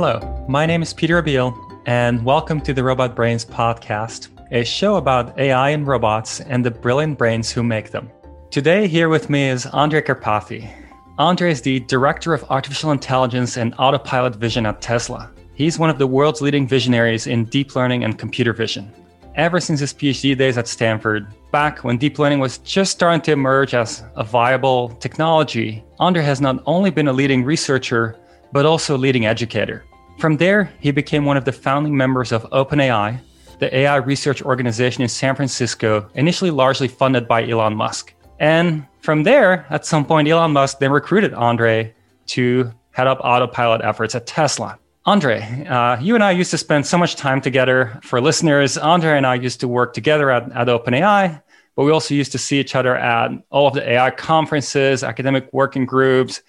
Hello, my name is Pieter Abbeel, and welcome to the Robot Brains podcast, a show about AI and robots and the brilliant brains who make them. Today, here with me is Andrej Karpathy. Andrej is the Director of Artificial Intelligence and Autopilot Vision at Tesla. He's one of the world's leading visionaries in deep learning and computer vision. Ever since his PhD days at Stanford, back when deep learning was just starting to emerge as a viable technology, Andrej has not only been a leading researcher, but also a leading educator. From there, he became one of the founding members of OpenAI, the AI research organization in San Francisco, initially largely funded by Elon Musk. And from there, at some point, Elon Musk then recruited Andrej to head up autopilot efforts at Tesla. Andrej, you and I used to spend so much time together. For listeners, Andrej and I used to work together at OpenAI, but we also used to see each other at all of the AI conferences, academic working groups.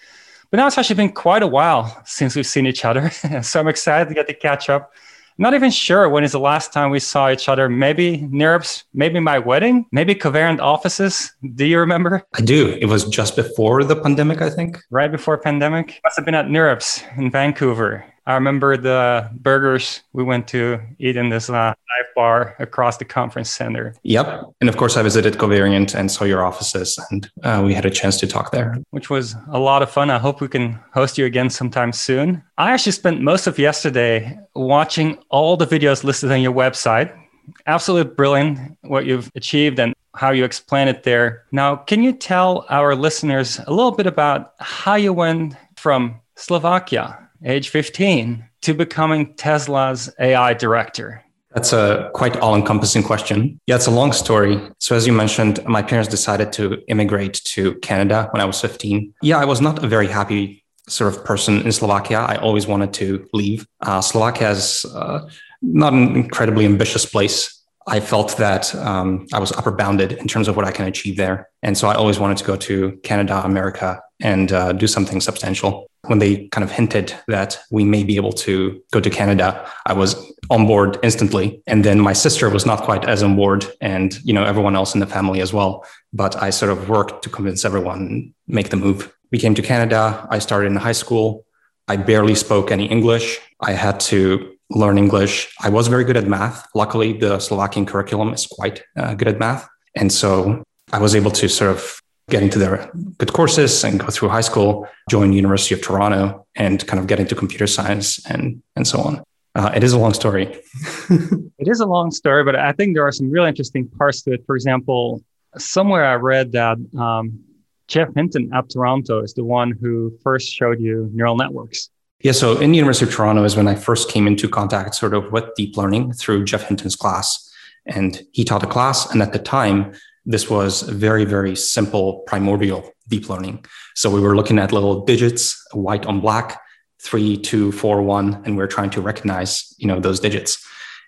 But now it's actually been quite a while since we've seen each other. So I'm excited to get to catch up. Not even sure when is the last time we saw each other. Maybe NeurIPS, maybe my wedding, maybe Covariant offices. Do you remember? I do. It was just before the pandemic, I think. Right before pandemic. Must have been at NeurIPS in Vancouver. I remember the burgers we went to eat in this dive bar across the conference center. Yep. And of course, I visited Covariant and saw your offices, and we had a chance to talk there. Which was a lot of fun. I hope we can host you again sometime soon. I actually spent most of yesterday watching all the videos listed on your website. Absolutely brilliant what you've achieved and how you explain it there. Now, can you tell our listeners a little bit about how you went from Slovakia, age 15, to becoming Tesla's AI director? That's a quite all-encompassing question. Yeah, it's a long story. So as you mentioned, my parents decided to immigrate to Canada when I was 15. Yeah, I was not a very happy sort of person in Slovakia. I always wanted to leave. Slovakia is not an incredibly ambitious place. I felt that I was upper bounded in terms of what I can achieve there. And so I always wanted to go to Canada, America, and do something substantial. When they kind of hinted that we may be able to go to Canada, I was on board instantly. And then my sister was not quite as on board, and everyone else in the family as well. But I sort of worked to convince everyone and make the move. We came to Canada. I started in high school. I barely spoke any English. I had to learn English. I was very good at math. Luckily, the Slovakian curriculum is quite good at math. And so I was able to sort of get into their good courses and go through high school, join University of Toronto, and kind of get into computer science and so on. It is a long story. It is a long story, but I think there are some really interesting parts to it. For example, somewhere I read that Geoff Hinton at Toronto is the one who first showed you neural networks. Yeah, so in the University of Toronto is when I first came into contact sort of with deep learning through Geoff Hinton's class. And he taught a class. And at the time, this was very, very simple, primordial deep learning. So we were looking at little digits, white on black, 3, 2, 4, 1, and we're trying to recognize, those digits.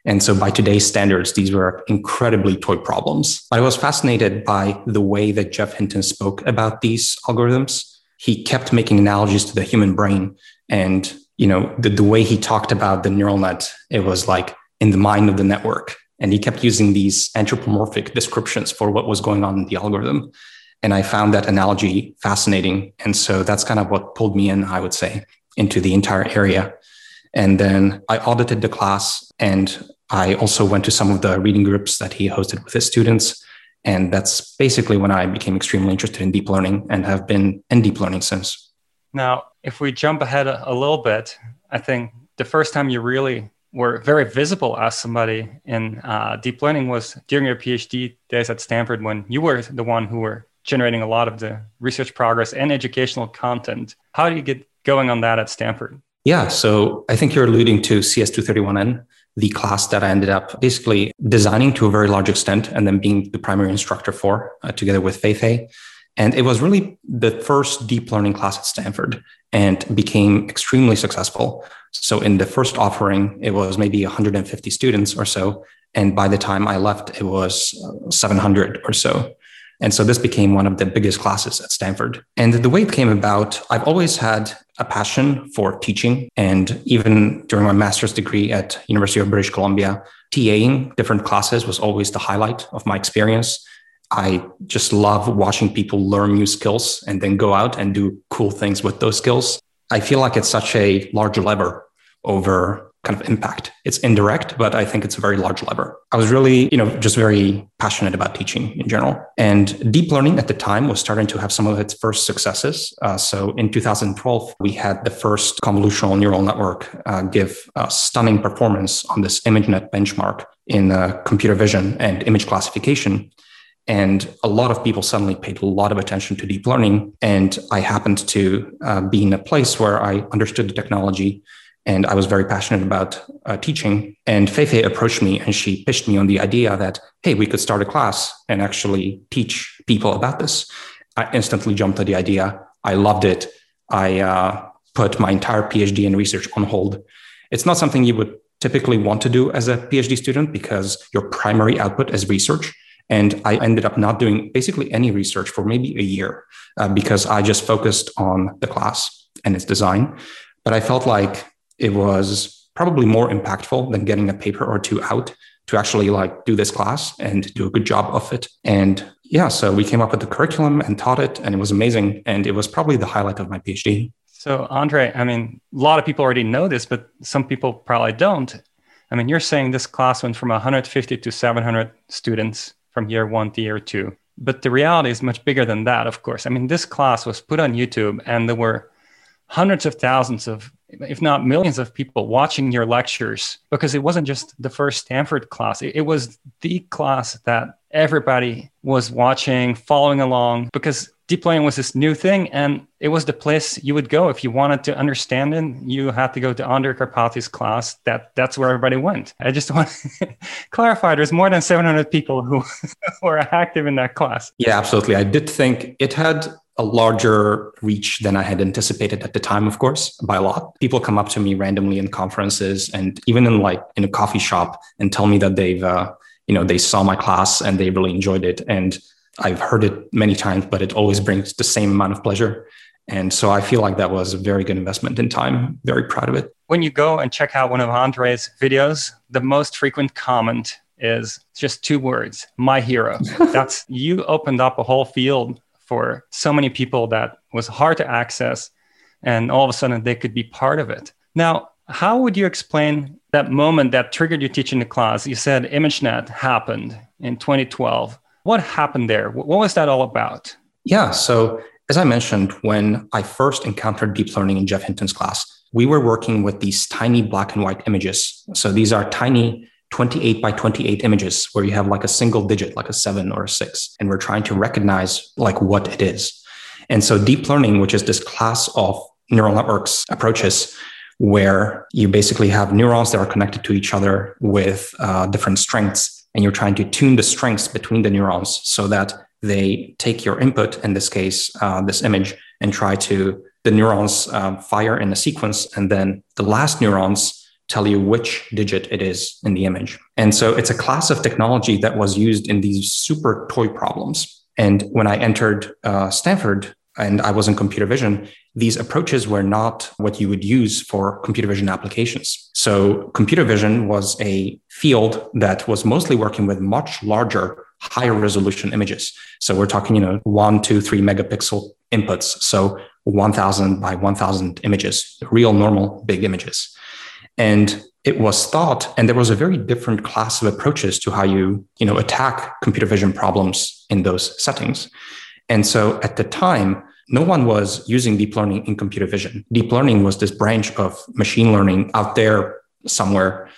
And so by today's standards, these were incredibly toy problems. I was fascinated by the way that Geoff Hinton spoke about these algorithms. He kept making analogies to the human brain. And, the way he talked about the neural net, it was like in the mind of the network. And he kept using these anthropomorphic descriptions for what was going on in the algorithm. And I found that analogy fascinating. And so that's kind of what pulled me in, I would say, into the entire area. And then I audited the class, and I also went to some of the reading groups that he hosted with his students. And that's basically when I became extremely interested in deep learning and have been in deep learning since. Now, if we jump ahead a little bit, I think the first time you really were very visible as somebody in deep learning was during your PhD days at Stanford, when you were the one who were generating a lot of the research progress and educational content. How do you get going on that at Stanford? Yeah, so I think you're alluding to CS231n, the class that I ended up basically designing to a very large extent and then being the primary instructor for, together with Fei-Fei. And it was really the first deep learning class at Stanford and became extremely successful. So in the first offering, it was maybe 150 students or so. And by the time I left, it was 700 or so. And so this became one of the biggest classes at Stanford. And the way it came about, I've always had a passion for teaching. And even during my master's degree at University of British Columbia, TAing different classes was always the highlight of my experience. I just love watching people learn new skills and then go out and do cool things with those skills. I feel like it's such a large lever over kind of impact. It's indirect, but I think it's a very large lever. I was really, just very passionate about teaching in general. And deep learning at the time was starting to have some of its first successes. So in 2012, we had the first convolutional neural network give a stunning performance on this ImageNet benchmark in computer vision and image classification. And a lot of people suddenly paid a lot of attention to deep learning. And I happened to be in a place where I understood the technology and I was very passionate about teaching. And Fei-Fei approached me and she pitched me on the idea that, hey, we could start a class and actually teach people about this. I instantly jumped at the idea. I loved it. I put my entire PhD and research on hold. It's not something you would typically want to do as a PhD student because your primary output is research. And I ended up not doing basically any research for maybe a year because I just focused on the class and its design. But I felt like it was probably more impactful than getting a paper or two out to actually like do this class and do a good job of it. And yeah, so we came up with the curriculum and taught it, and it was amazing. And it was probably the highlight of my PhD. So Andrej, I mean, a lot of people already know this, but some people probably don't. I mean, you're saying this class went from 150 to 700 students from year one to year two. But the reality is much bigger than that, of course. I mean, this class was put on YouTube and there were hundreds of thousands of, if not millions of people watching your lectures, because it wasn't just the first Stanford class. It was the class that everybody was watching, following along, because deep learning was this new thing and it was the place you would go. If you wanted to understand it, you had to go to Andrej Karpathy's class. That's where everybody went. I just want to clarify, there's more than 700 people who were active in that class. Yeah, absolutely. I did think it had a larger reach than I had anticipated at the time, of course, by a lot. People come up to me randomly in conferences and even in a coffee shop and tell me that they've, they saw my class and they really enjoyed it. And I've heard it many times, but it always brings the same amount of pleasure. And so I feel like that was a very good investment in time. Very proud of it. When you go and check out one of Andrej's videos, the most frequent comment is just two words, my hero. That's, you opened up a whole field for so many people that was hard to access. And all of a sudden they could be part of it. Now, how would you explain that moment that triggered you teaching the class? You said ImageNet happened in 2012. What happened there? What was that all about? Yeah. So as I mentioned, when I first encountered deep learning in Geoff Hinton's class, we were working with these tiny black and white images. So these are tiny 28 by 28 images where you have like a single digit, like a 7 or a 6, and we're trying to recognize like what it is. And so deep learning, which is this class of neural networks approaches, where you basically have neurons that are connected to each other with different strengths. And you're trying to tune the strengths between the neurons so that they take your input, in this case, this image, and try to, the neurons fire in a sequence. And then the last neurons tell you which digit it is in the image. And so it's a class of technology that was used in these super toy problems. And when I entered Stanford and I was in computer vision, these approaches were not what you would use for computer vision applications. So computer vision was a field that was mostly working with much larger, higher resolution images. So we're talking, 1, 2, 3 megapixel inputs. So 1000 by 1000 images, real normal big images. And it was thought, and there was a very different class of approaches to how you, attack computer vision problems in those settings. And so at the time, no one was using deep learning in computer vision. Deep learning was this branch of machine learning out there somewhere.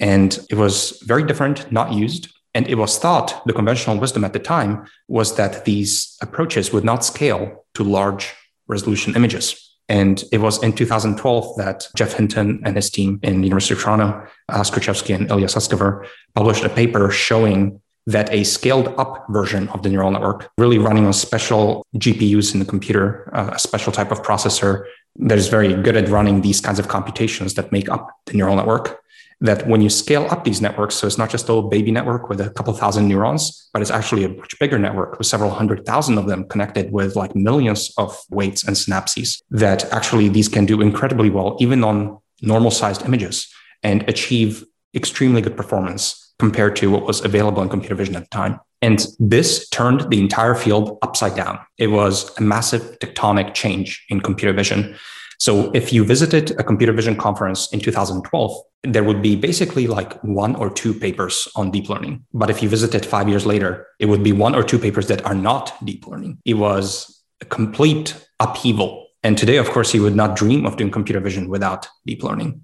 And it was very different, not used. And it was thought, the conventional wisdom at the time was that these approaches would not scale to large resolution images. And it was in 2012 that Geoff Hinton and his team in the University of Toronto, Alex Krizhevsky and Ilya Sutskever, published a paper showing that a scaled up version of the neural network, really running on special GPUs in the computer, a special type of processor that is very good at running these kinds of computations that make up the neural network, that when you scale up these networks, so it's not just a little baby network with a couple thousand neurons, but it's actually a much bigger network with several 100,000 of them connected with like millions of weights and synapses, that actually these can do incredibly well, even on normal sized images, and achieve extremely good performance compared to what was available in computer vision at the time. And this turned the entire field upside down. It was a massive tectonic change in computer vision. So if you visited a computer vision conference in 2012, there would be basically like one or two papers on deep learning. But if you visited 5 years later, it would be one or two papers that are not deep learning. It was a complete upheaval. And today, of course, you would not dream of doing computer vision without deep learning.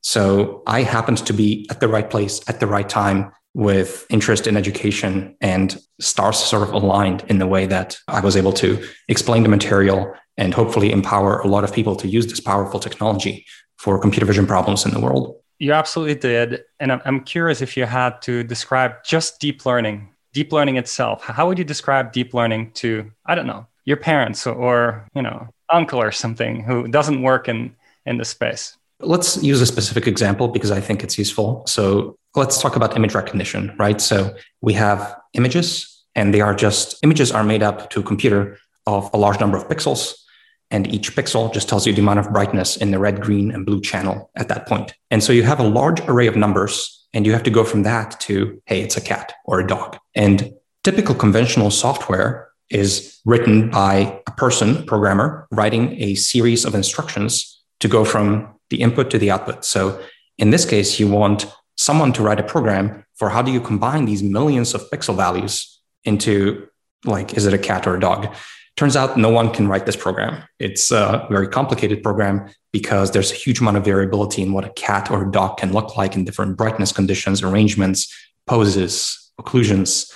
So I happened to be at the right place at the right time with interest in education, and stars sort of aligned in the way that I was able to explain the material and hopefully empower a lot of people to use this powerful technology for computer vision problems in the world. You absolutely did. And I'm curious if you had to describe just deep learning itself. How would you describe deep learning to, I don't know, your parents or, you know, uncle or something who doesn't work in this space? Let's use a specific example because I think it's useful. So let's talk about image recognition, right? So we have images, and they are just, images are made up to a computer of a large number of pixels. And each pixel just tells you the amount of brightness in the red, green, and blue channel at that point. And so you have a large array of numbers, and you have to go from that to, hey, it's a cat or a dog. And typical conventional software is written by a person, programmer, writing a series of instructions to go from the input to the output. So in this case, you want someone to write a program for how do you combine these millions of pixel values into, like, is it a cat or a dog? Turns out no one can write this program. It's a very complicated program because there's a huge amount of variability in what a cat or a dog can look like in different brightness conditions, arrangements, poses, occlusions.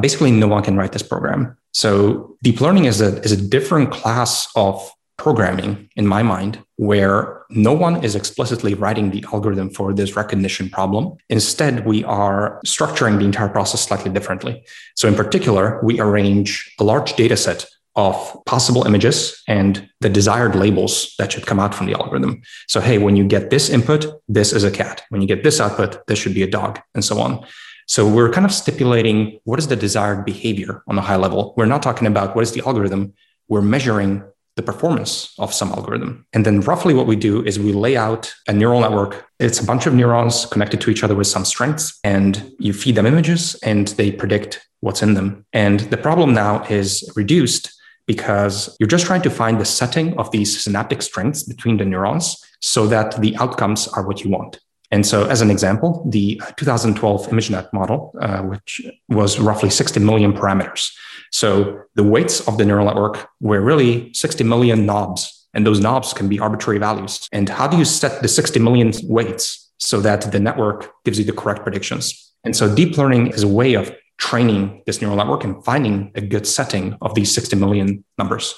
Basically, no one can write this program. So deep learning is a different class of programming, in my mind, where no one is explicitly writing the algorithm for this recognition problem. Instead, we are structuring the entire process slightly differently. So in particular, we arrange a large data set of possible images and the desired labels that should come out from the algorithm. So, hey, when you get this input, this is a cat. When you get this output, this should be a dog, and so on. So we're kind of stipulating what is the desired behavior on a high level. We're not talking about what is the algorithm. We're measuring the performance of some algorithm. And then roughly what we do is we lay out a neural network. It's a bunch of neurons connected to each other with some strengths, and you feed them images and they predict what's in them. And the problem now is reduced because you're just trying to find the setting of these synaptic strengths between the neurons so that the outcomes are what you want. And so as an example, the 2012 ImageNet model, which was roughly 60 million parameters. So the weights of the neural network were really 60 million knobs, and those knobs can be arbitrary values. And how do you set the 60 million weights so that the network gives you the correct predictions? And so deep learning is a way of training this neural network and finding a good setting of these 60 million numbers.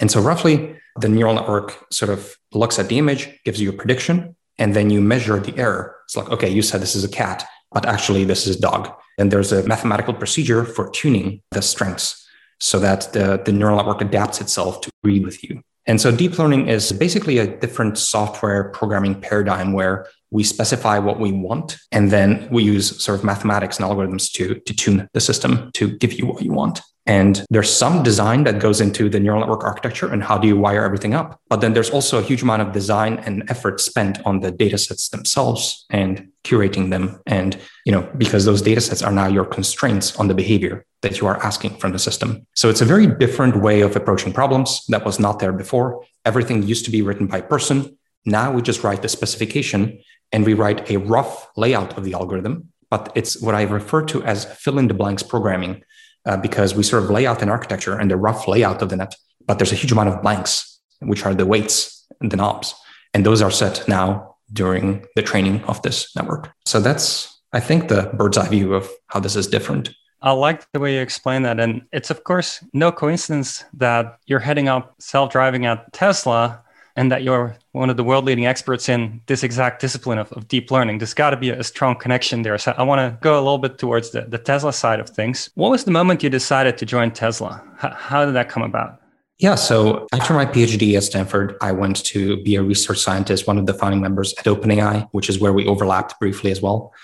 And so roughly the neural network sort of looks at the image, gives you a prediction, and then you measure the error. It's like, okay, you said this is a cat, but actually this is a dog. And there's a mathematical procedure for tuning the strengths so that the neural network adapts itself to agree with you. And so deep learning is basically a different software programming paradigm where we specify what we want, and then we use sort of mathematics and algorithms to tune the system to give you what you want. And there's some design that goes into the neural network architecture and how do you wire everything up. But then there's also a huge amount of design and effort spent on the data sets themselves and curating them. And, you know, because those data sets are now your constraints on the behavior that you are asking from the system. So it's a very different way of approaching problems that was not there before. Everything used to be written by person. Now we just write the specification and we write a rough layout of the algorithm. But it's what I refer to as fill-in-the-blanks programming. Because we sort of lay out an architecture and the rough layout of the net, but there's a huge amount of blanks, which are the weights and the knobs. And those are set now during the training of this network. So that's, I think, the bird's eye view of how this is different. I like the way you explain that. And it's, of course, no coincidence that you're heading up self-driving at Tesla and that you're one of the world-leading experts in this exact discipline of deep learning. There's got to be a strong connection there. So I want to go a little bit towards the Tesla side of things. What was the moment you decided to join Tesla? How did that come about? Yeah, so after my PhD at Stanford, I went to be a research scientist, one of the founding members at OpenAI, which is where we overlapped briefly as well.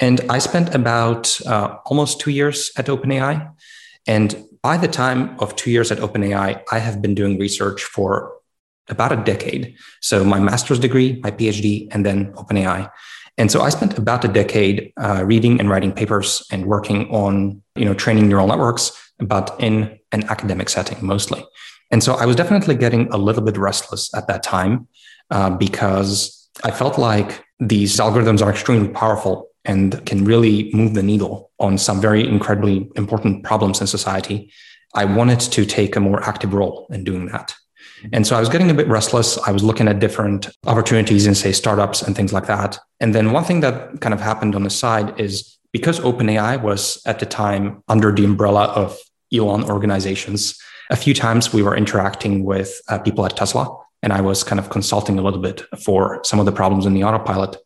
And I spent about almost 2 years at OpenAI. And by the time of 2 years at OpenAI, I have been doing research for about a decade. So my master's degree, my PhD, and then OpenAI. And so I spent about a decade reading and writing papers and working on, you know, training neural networks, but in an academic setting mostly. And so I was definitely getting a little bit restless at that time because I felt like these algorithms are extremely powerful and can really move the needle on some very incredibly important problems in society. I wanted to take a more active role in doing that. And so I was getting a bit restless. I was looking at different opportunities in, say, startups and things like that. And then one thing that kind of happened on the side is because OpenAI was at the time under the umbrella of Elon organizations, a few times we were interacting with people at Tesla, and I was kind of consulting a little bit for some of the problems in the autopilot.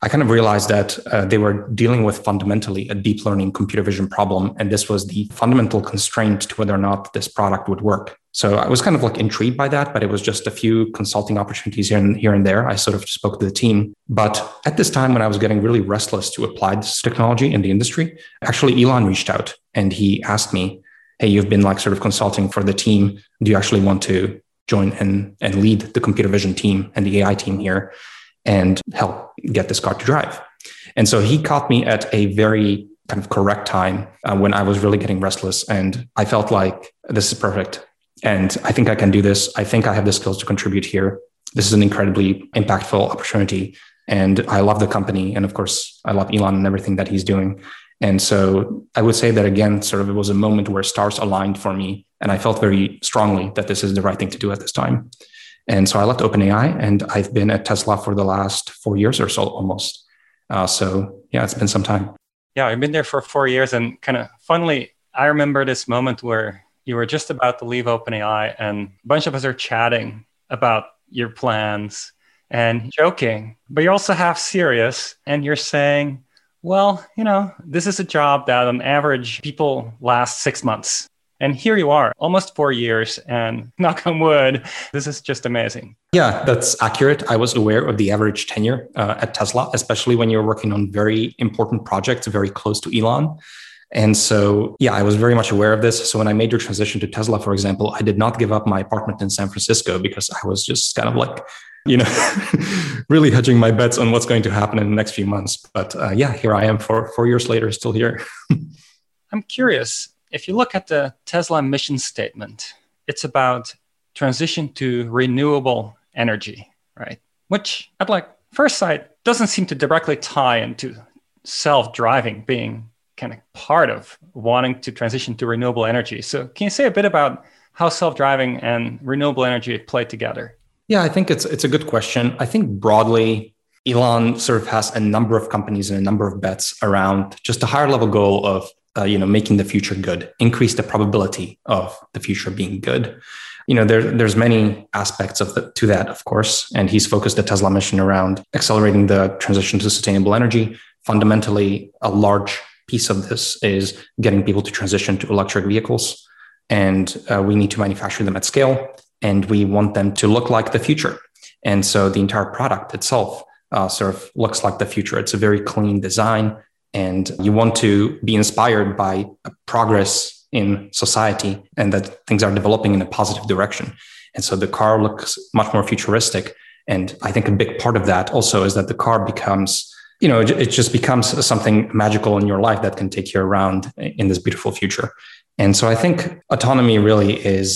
I kind of realized that they were dealing with fundamentally a deep learning computer vision problem. And this was the fundamental constraint to whether or not this product would work. So I was kind of like intrigued by that, but it was just a few consulting opportunities here and there. I sort of spoke to the team. But at this time when I was getting really restless to apply this technology in the industry, actually Elon reached out and he asked me, hey, you've been like sort of consulting for the team. Do you actually want to join and lead the computer vision team and the AI team here and help get this car to drive? And so he caught me at a very kind of correct time when I was really getting restless. And I felt like this is perfect. And I think I can do this. I think I have the skills to contribute here. This is an incredibly impactful opportunity. And I love the company. And of course, I love Elon and everything that he's doing. And so I would say that, again, sort of it was a moment where stars aligned for me. And I felt very strongly that this is the right thing to do at this time. And so I left OpenAI and I've been at Tesla for the last 4 years or so almost. So yeah, it's been some time. Yeah, I've been there for 4 years. And kind of funnily, I remember this moment where you were just about to leave OpenAI and a bunch of us are chatting about your plans and joking, but you're also half serious and you're saying, well, you know, this is a job that on average people last 6 months. And here you are, almost 4 years, and knock on wood, this is just amazing. Yeah, that's accurate. I was aware of the average tenure at Tesla, especially when you're working on very important projects very close to Elon. And so, yeah, I was very much aware of this. So when I made your transition to Tesla, for example, I did not give up my apartment in San Francisco because I was just kind of like, you know, really hedging my bets on what's going to happen in the next few months. But yeah, here I am for 4 years later, still here. I'm curious. If you look at the Tesla mission statement, it's about transition to renewable energy, right? Which at like first sight doesn't seem to directly tie into self-driving being kind of part of wanting to transition to renewable energy. So can you say a bit about how self-driving and renewable energy play together? Yeah, I think it's a good question. I think broadly, Elon sort of has a number of companies and a number of bets around just a higher level goal of making the future good, increase the probability of the future being good. You know, there's many aspects to that, of course. And he's focused the Tesla mission around accelerating the transition to sustainable energy. Fundamentally, a large piece of this is getting people to transition to electric vehicles. And we need to manufacture them at scale. And we want them to look like the future. And so the entire product itself sort of looks like the future. It's a very clean design. And you want to be inspired by progress in society and that things are developing in a positive direction. And so the car looks much more futuristic. And I think a big part of that also is that the car becomes, you know, it just becomes something magical in your life that can take you around in this beautiful future. And so I think autonomy really is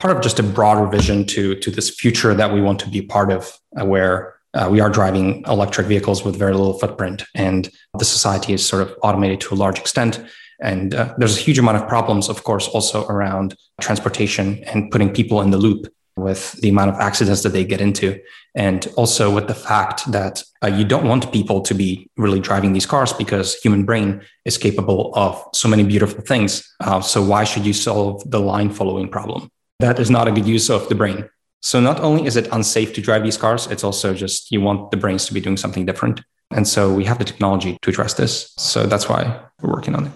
part of just a broader vision to this future that we want to be part of, where we are driving electric vehicles with very little footprint, and the society is sort of automated to a large extent. And there's a huge amount of problems, of course, also around transportation and putting people in the loop with the amount of accidents that they get into. And also with the fact that you don't want people to be really driving these cars because human brain is capable of so many beautiful things. So why should you solve the line following problem? That is not a good use of the brain. So not only is it unsafe to drive these cars, it's also just you want the brains to be doing something different. And so we have the technology to address this. So that's why we're working on it.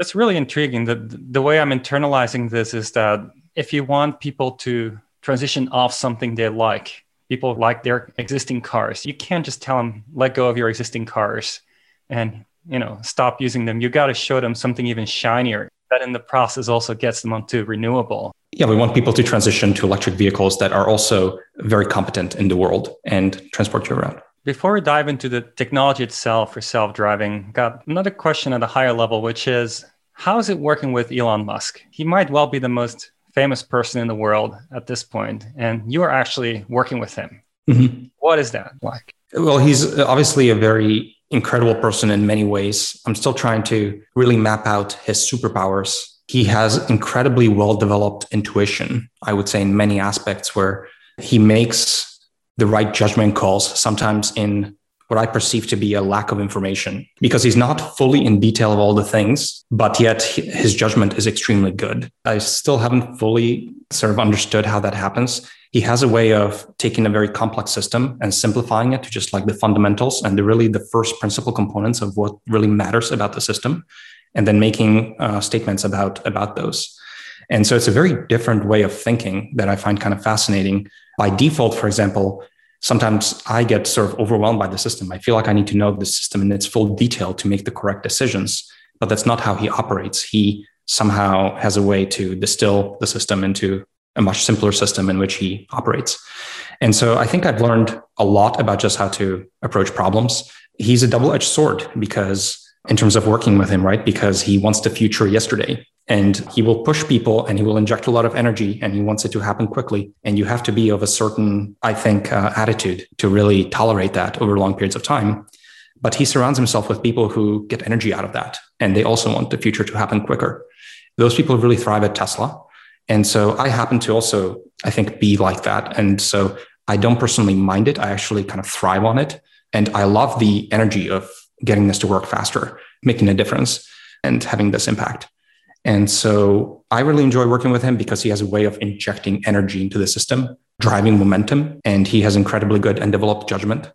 That's really intriguing. The way I'm internalizing this is that if you want people to transition off something they like, people like their existing cars, you can't just tell them, let go of your existing cars and, you know, stop using them. You got to show them something even shinier. That in the process also gets them onto renewable. Yeah, we want people to transition to electric vehicles that are also very competent in the world and transport you around. Before we dive into the technology itself for self-driving, got another question at a higher level, which is, how is it working with Elon Musk? He might well be the most famous person in the world at this point, and you are actually working with him. Mm-hmm. What is that like? Well, he's obviously a very incredible person in many ways. I'm still trying to really map out his superpowers. He has incredibly well-developed intuition, I would say, in many aspects, where he makes the right judgment calls, sometimes in what I perceive to be a lack of information, because he's not fully in detail of all the things, but yet his judgment is extremely good. I still haven't fully sort of understood how that happens. He has a way of taking a very complex system and simplifying it to just like the fundamentals and the really the first principle components of what really matters about the system, and then making statements about those. And so it's a very different way of thinking that I find kind of fascinating. By default, for example, sometimes I get sort of overwhelmed by the system. I feel like I need to know the system in its full detail to make the correct decisions, but that's not how he operates. He somehow has a way to distill the system into a much simpler system in which he operates. And so I think I've learned a lot about just how to approach problems. He's a double-edged sword because in terms of working with him, right? Because he wants the future yesterday, and he will push people and he will inject a lot of energy, and he wants it to happen quickly. And you have to be of a certain, I think, attitude to really tolerate that over long periods of time. But he surrounds himself with people who get energy out of that, and they also want the future to happen quicker. Those people really thrive at Tesla. And so I happen to also, I think, be like that. And so I don't personally mind it. I actually kind of thrive on it. And I love the energy of getting this to work faster, making a difference, and having this impact. And so I really enjoy working with him because he has a way of injecting energy into the system, driving momentum, and he has incredibly good and developed judgment.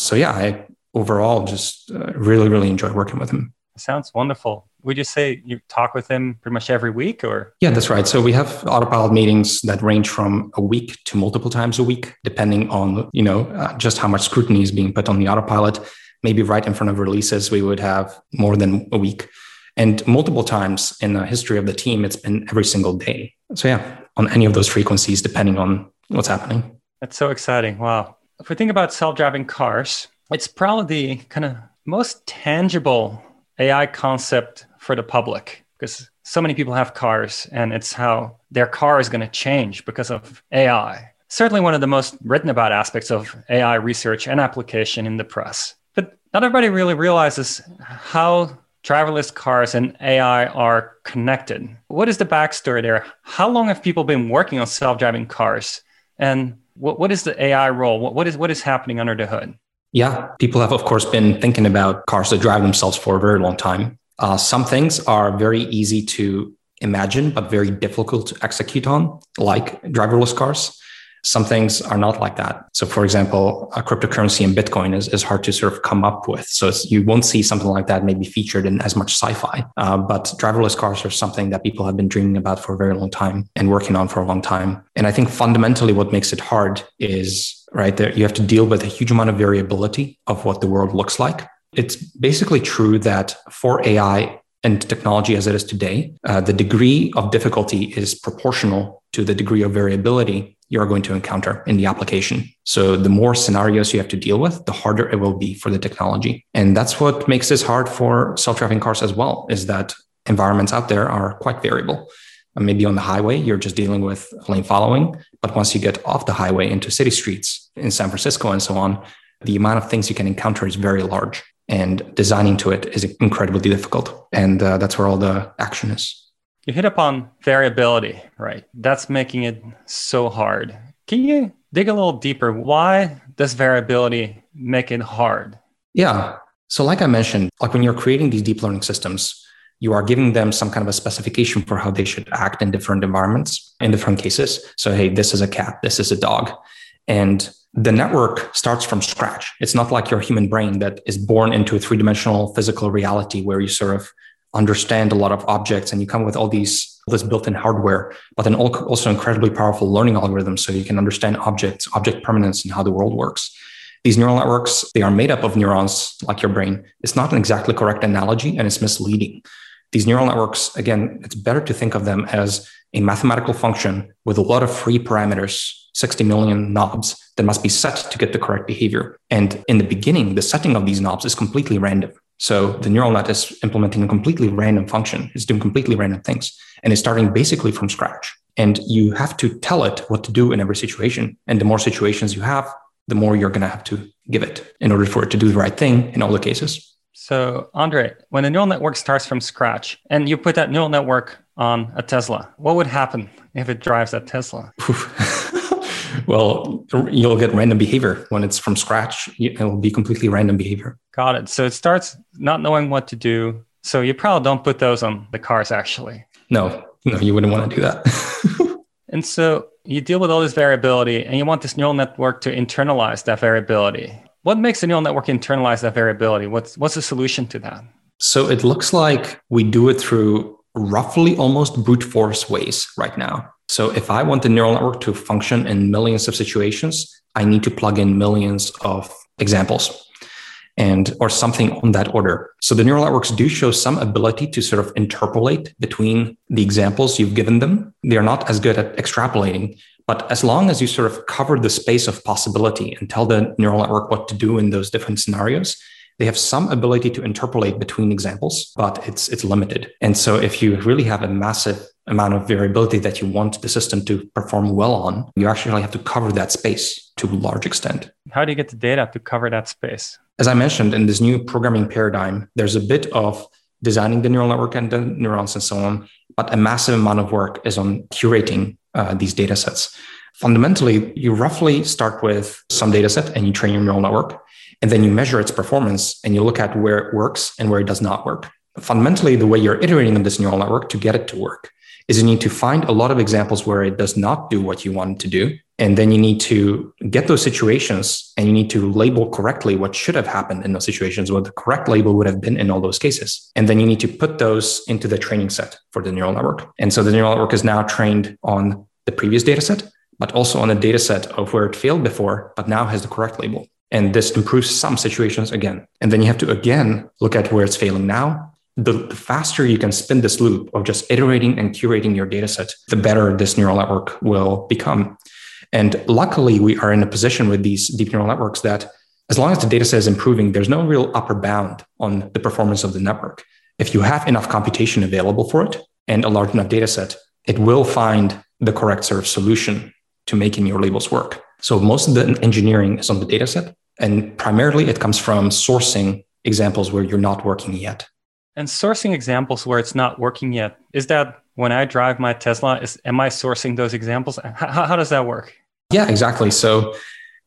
So yeah, I overall just really enjoy working with him. Sounds wonderful. Would you say you talk with him pretty much every week, or? Yeah, that's right. So we have autopilot meetings that range from a week to multiple times a week, depending on, you know, just how much scrutiny is being put on the autopilot. Maybe right in front of releases, we would have more than a week. And multiple times in the history of the team, it's been every single day. So yeah, on any of those frequencies, depending on what's happening. That's so exciting. Wow. If we think about self-driving cars, it's probably the kind of most tangible AI concept for the public, because so many people have cars, and it's how their car is going to change because of AI. Certainly one of the most written about aspects of AI research and application in the press. But not everybody really realizes how driverless cars and AI are connected. What is the backstory there? How long have people been working on self-driving cars? And what is the AI role? What is happening under the hood? Yeah, people have, of course, been thinking about cars that drive themselves for a very long time. Some things are very easy to imagine, but very difficult to execute on, like driverless cars. Some things are not like that. So for example, a cryptocurrency and Bitcoin is hard to sort of come up with. So you won't see something like that maybe featured in as much sci-fi. But driverless cars are something that people have been dreaming about for a very long time and working on for a long time. And I think fundamentally what makes it hard is, right, there you have to deal with a huge amount of variability of what the world looks like. It's basically true that for AI and technology as it is today, the degree of difficulty is proportional to the degree of variability you're going to encounter in the application. So the more scenarios you have to deal with, the harder it will be for the technology. And that's what makes this hard for self-driving cars as well, is that environments out there are quite variable. Maybe on the highway, you're just dealing with lane following. But once you get off the highway into city streets in San Francisco and so on, the amount of things you can encounter is very large. And designing to it is incredibly difficult. And that's where all the action is. You hit upon variability, right? That's making it so hard. Can you dig a little deeper? Why does variability make it hard? Yeah. So like I mentioned, like when you're creating these deep learning systems, you are giving them some kind of a specification for how they should act in different environments, in different cases. So, hey, this is a cat, this is a dog. And the network starts from scratch. It's not like your human brain that is born into a three-dimensional physical reality where you sort of understand a lot of objects and you come with all this built-in hardware, but then also incredibly powerful learning algorithms so you can understand objects, object permanence, and how the world works. These neural networks, they are made up of neurons like your brain. It's not an exactly correct analogy, and it's misleading. These neural networks, again, it's better to think of them as a mathematical function with a lot of free parameters, 60 million knobs that must be set to get the correct behavior. And in the beginning, the setting of these knobs is completely random. So the neural net is implementing a completely random function. It's doing completely random things. And it's starting basically from scratch. And you have to tell it what to do in every situation. And the more situations you have, the more you're going to have to give it in order for it to do the right thing in all the cases. So, Andre, when a neural network starts from scratch and you put that neural network on a Tesla, what would happen if it drives that Tesla? Well, you'll get random behavior. When it's from scratch, it will be completely random behavior. Got it. So it starts not knowing what to do. So you probably don't put those on the cars, actually. No, you wouldn't want to do that. And so you deal with all this variability and you want this neural network to internalize that variability. What makes a neural network internalize that variability? What's the solution to that? So it looks like we do it through roughly almost brute force ways right now. So if I want the neural network to function in millions of situations, I need to plug in millions of examples or something on that order. So the neural networks do show some ability to sort of interpolate between the examples you've given them. They're not as good at extrapolating, but as long as you sort of cover the space of possibility and tell the neural network what to do in those different scenarios, they have some ability to interpolate between examples, but it's limited. And so if you really have a massive amount of variability that you want the system to perform well on, you actually have to cover that space to a large extent. How do you get the data to cover that space? As I mentioned, in this new programming paradigm, there's a bit of designing the neural network and the neurons and so on, but a massive amount of work is on curating these data sets. Fundamentally, you roughly start with some data set and you train your neural network, and then you measure its performance and you look at where it works and where it does not work. Fundamentally, the way you're iterating on this neural network to get it to work is you need to find a lot of examples where it does not do what you want it to do. And then you need to get those situations and you need to label correctly what should have happened in those situations, what the correct label would have been in all those cases. And then you need to put those into the training set for the neural network. And so the neural network is now trained on the previous data set, but also on a data set of where it failed before, but now has the correct label. And this improves some situations again. And then you have to again look at where it's failing now. The faster you can spin this loop of just iterating and curating your data set, the better this neural network will become. And luckily, we are in a position with these deep neural networks that as long as the data set is improving, there's no real upper bound on the performance of the network. If you have enough computation available for it and a large enough data set, it will find the correct sort of solution to making your labels work. So most of the engineering is on the data set, and primarily it comes from sourcing examples where you're not working yet. And sourcing examples where it's not working yet, is that when I drive my Tesla, am I sourcing those examples? How does that work? Yeah, exactly. So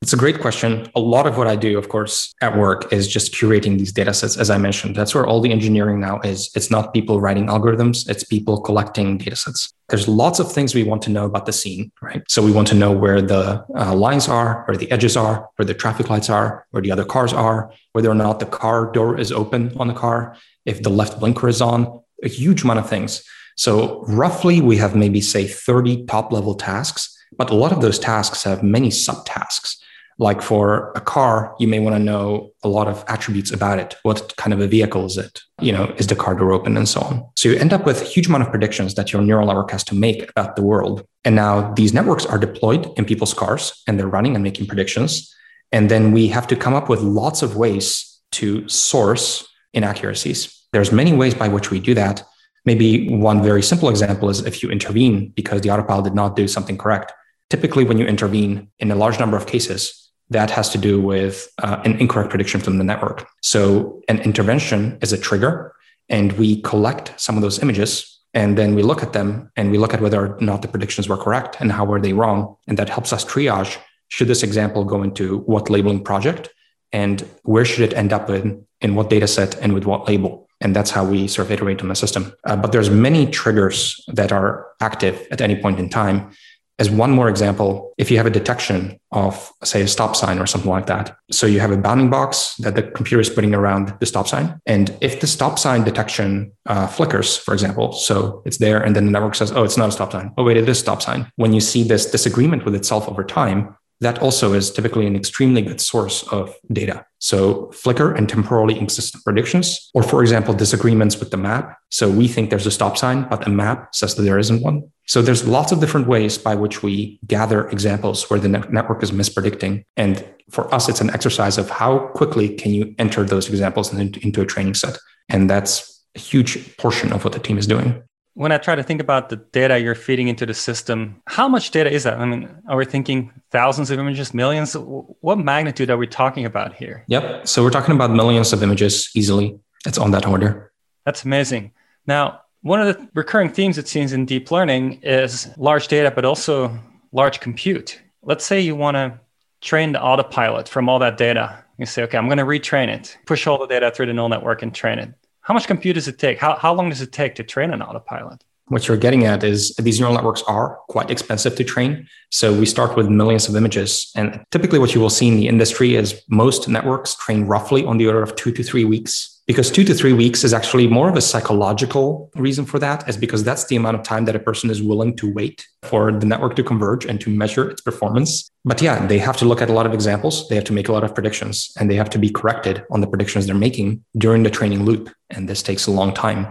it's a great question. A lot of what I do, of course, at work is just curating these data sets. As I mentioned, that's where all the engineering now is. It's not people writing algorithms. It's people collecting data sets. There's lots of things we want to know about the scene, right? So we want to know where the lines are, where the edges are, where the traffic lights are, where the other cars are, whether or not the car door is open on the car, if the left blinker is on, a huge amount of things. So roughly we have maybe say 30 top level tasks, but a lot of those tasks have many subtasks. Like for a car, you may want to know a lot of attributes about it. What kind of a vehicle is it? Is the car door open and so on? So you end up with a huge amount of predictions that your neural network has to make about the world. And now these networks are deployed in people's cars and they're running and making predictions. And then we have to come up with lots of ways to source inaccuracies. There's many ways by which we do that. Maybe one very simple example is if you intervene because the autopilot did not do something correct. Typically, when you intervene in a large number of cases, that has to do with an incorrect prediction from the network. So an intervention is a trigger, and we collect some of those images, and then we look at them, and we look at whether or not the predictions were correct and how were they wrong. And that helps us triage, should this example go into what labeling project, and where should it end up in what data set and with what label? And that's how we sort of iterate on the system. But there's many triggers that are active at any point in time. As one more example, if you have a detection of, say, a stop sign or something like that. So you have a bounding box that the computer is putting around the stop sign. And if the stop sign detection flickers, for example, so it's there and then the network says, oh, it's not a stop sign. Oh, wait, it is a stop sign. When you see this disagreement with itself over time, that also is typically an extremely good source of data. So flicker and temporally inconsistent predictions, or for example, disagreements with the map. So we think there's a stop sign, but the map says that there isn't one. So there's lots of different ways by which we gather examples where the network is mispredicting. And for us, it's an exercise of how quickly can you enter those examples into a training set. And that's a huge portion of what the team is doing. when I try to think about the data you're feeding into the system, how much data is that? I mean, are we thinking thousands of images, millions? What magnitude are we talking about here? Yep. So we're talking about millions of images easily. It's on that order. That's amazing. Now, one of the recurring themes it seems in deep learning is large data, but also large compute. Let's say you want to train the autopilot from all that data. You say, okay, I'm going to retrain it, push all the data through the neural network and train it. How much compute does it take? How long does it take to train an autopilot? What you're getting at is these neural networks are quite expensive to train. So we start with millions of images. And typically what you will see in the industry is most networks train roughly on the order of 2 to 3 weeks, because 2 to 3 weeks is actually more of a psychological reason for that, is because that's the amount of time that a person is willing to wait for the network to converge and to measure its performance. But yeah, they have to look at a lot of examples. They have to make a lot of predictions, and they have to be corrected on the predictions they're making during the training loop. And this takes a long time.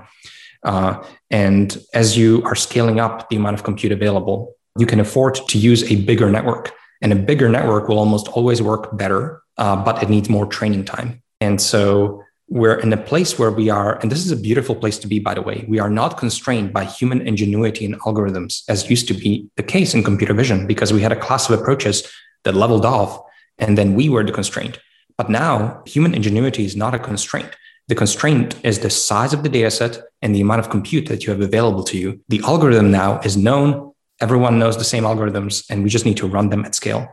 And as you are scaling up the amount of compute available, you can afford to use a bigger network, and a bigger network will almost always work better, but it needs more training time. And so we're in a place where we are, and this is a beautiful place to be, by the way, we are not constrained by human ingenuity and algorithms as used to be the case in computer vision, because we had a class of approaches that leveled off and then we were the constraint. But now human ingenuity is not a constraint. The constraint is the size of the data set and the amount of compute that you have available to you. The algorithm now is known. Everyone knows the same algorithms, and we just need to run them at scale.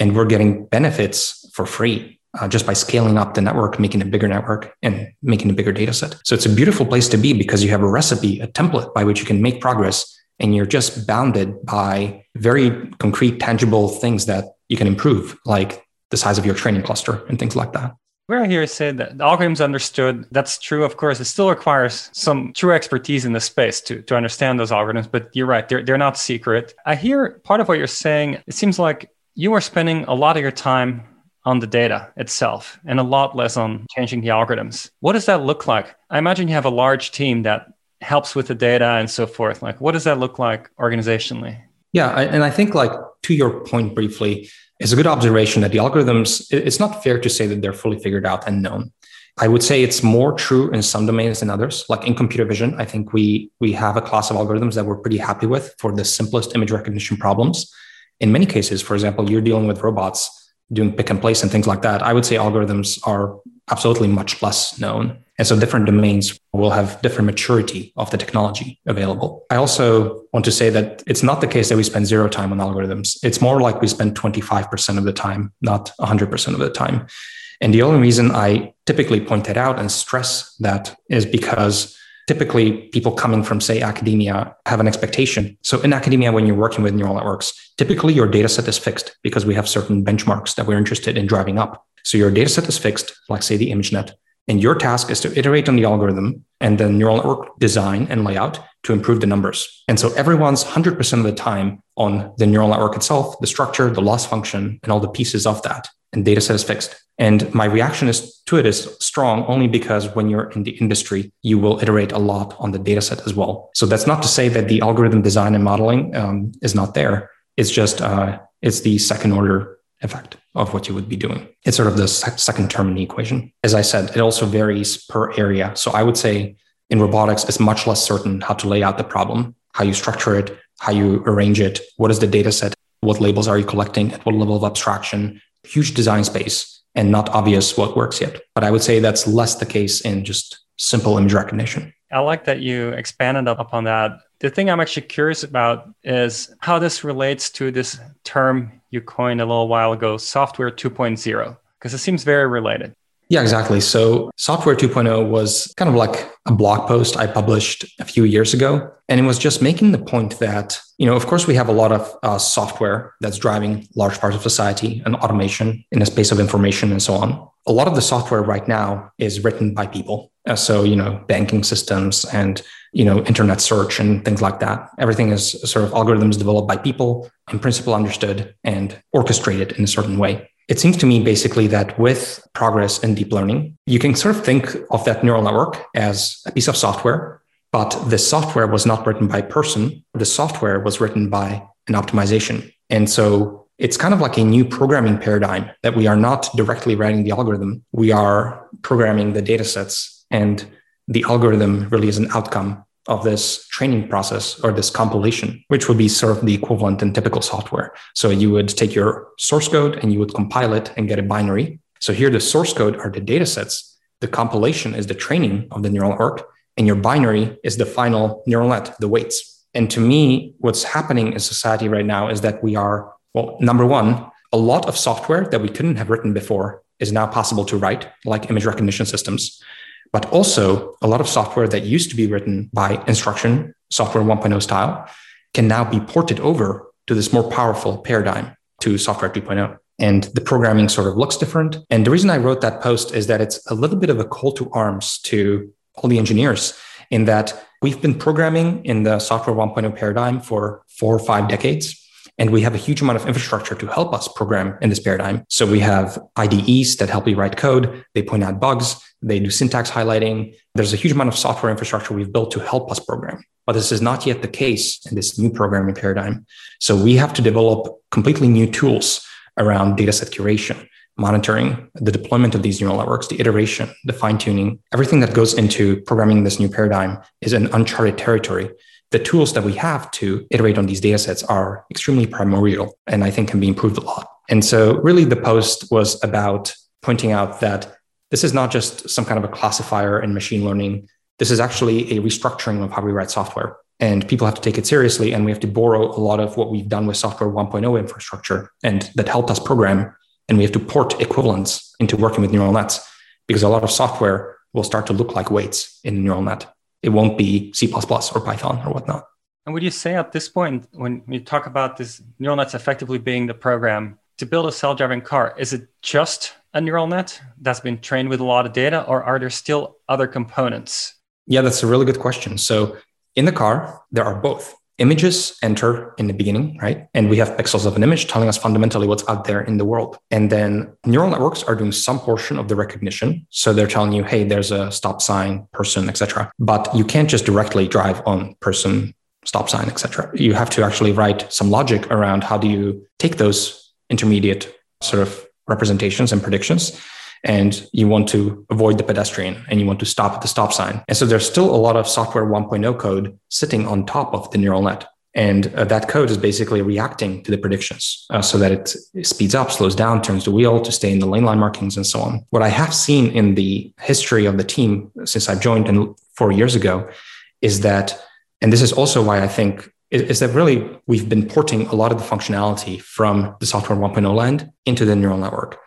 And we're getting benefits for free just by scaling up the network, making a bigger network and making a bigger data set. So it's a beautiful place to be because you have a recipe, a template by which you can make progress, and you're just bounded by very concrete, tangible things that you can improve, like the size of your training cluster and things like that. Where I hear you say that the algorithm's understood, that's true. Of course, it still requires some true expertise in the space to understand those algorithms, but you're right, they're not secret. I hear part of what you're saying, it seems like you are spending a lot of your time on the data itself and a lot less on changing the algorithms. What does that look like? I imagine you have a large team that helps with the data and so forth. Like, what does that look like organizationally? Yeah, and I think, like, to your point briefly, it's a good observation that the algorithms, it's not fair to say that they're fully figured out and known. I would say it's more true in some domains than others. Like in computer vision, I think we have a class of algorithms that we're pretty happy with for the simplest image recognition problems. In many cases, for example, you're dealing with robots doing pick and place and things like that. I would say algorithms are absolutely much less known. And so different domains will have different maturity of the technology available. I also want to say that it's not the case that we spend zero time on algorithms. It's more like we spend 25% of the time, not 100% of the time. And the only reason I typically point that out and stress that is because typically people coming from, say, academia have an expectation. So in academia, when you're working with neural networks, typically your data set is fixed because we have certain benchmarks that we're interested in driving up. So your data set is fixed, like, say, the ImageNet. And your task is to iterate on the algorithm and the neural network design and layout to improve the numbers. And so everyone's 100% of the time on the neural network itself, the structure, the loss function, and all the pieces of that. And data set is fixed. And my reaction to it is strong only because when you're in the industry, you will iterate a lot on the data set as well. So that's not to say that the algorithm design and modeling is not there. It's just, it's the second order effect of what you would be doing. It's sort of the second term in the equation. As I said, it also varies per area. So I would say in robotics, it's much less certain how to lay out the problem, how you structure it, how you arrange it, what is the data set, what labels are you collecting, at what level of abstraction, huge design space, and not obvious what works yet. But I would say that's less the case in just simple image recognition. I like that you expanded upon that. The thing I'm actually curious about is how this relates to this term you coined a little while ago, software 2.0, because it seems very related. Yeah, exactly. So software 2.0 was kind of like a blog post I published a few years ago. And it was just making the point that, you know, of course, we have a lot of software that's driving large parts of society and automation in a space of information and so on. A lot of the software right now is written by people. So, you know, banking systems and, you know, internet search and things like that. Everything is sort of algorithms developed by people, in principle understood and orchestrated in a certain way. It seems to me basically that with progress in deep learning, you can sort of think of that neural network as a piece of software, but the software was not written by a person. The software was written by an optimization. And so it's kind of like a new programming paradigm that we are not directly writing the algorithm. We are programming the data sets, and the algorithm really is an outcome of this training process or this compilation, which would be sort of the equivalent in typical software. So you would take your source code and you would compile it and get a binary. So here the source code are the data sets. The compilation is the training of the neural arc, and your binary is the final neural net, the weights. And to me, what's happening in society right now is that we are, well, number one, a lot of software that we couldn't have written before is now possible to write, like image recognition systems. But also a lot of software that used to be written by instruction, software 1.0 style, can now be ported over to this more powerful paradigm, to software 2.0. And the programming sort of looks different. And the reason I wrote that post is that it's a little bit of a call to arms to all the engineers, in that we've been programming in the software 1.0 paradigm for 4 or 5 decades. And we have a huge amount of infrastructure to help us program in this paradigm. So we have IDEs that help you write code. They point out bugs. They do syntax highlighting. There's a huge amount of software infrastructure we've built to help us program. But this is not yet the case in this new programming paradigm. So we have to develop completely new tools around data set curation, monitoring, the deployment of these neural networks, the iteration, the fine-tuning. Everything that goes into programming this new paradigm is an uncharted territory. The tools that we have to iterate on these data sets are extremely primordial and I think can be improved a lot. And so really the post was about pointing out that this is not just some kind of a classifier in machine learning. This is actually a restructuring of how we write software, and people have to take it seriously. And we have to borrow a lot of what we've done with software 1.0 infrastructure and that helped us program. And we have to port equivalents into working with neural nets, because a lot of software will start to look like weights in a neural net. It won't be C++ or Python or whatnot. And would you say at this point, when you talk about this neural nets effectively being the program to build a self-driving car, is it just a neural net that's been trained with a lot of data, or are there still other components? Yeah, that's a really good question. So in the car, there are both. Images enter in the beginning, right? And we have pixels of an image telling us fundamentally what's out there in the world. And then neural networks are doing some portion of the recognition. So they're telling you, hey, there's a stop sign, person, etc. But you can't just directly drive on person, stop sign, etc. You have to actually write some logic around how do you take those intermediate sort of representations and predictions. And you want to avoid the pedestrian and you want to stop at the stop sign. And so there's still a lot of software 1.0 code sitting on top of the neural net. And that code is basically reacting to the predictions so that it speeds up, slows down, turns the wheel to stay in the lane line markings and so on. What I have seen in the history of the team since I've joined in 4 years ago is that, and this is also why I think, is that really we've been porting a lot of the functionality from the software 1.0 land into the neural network.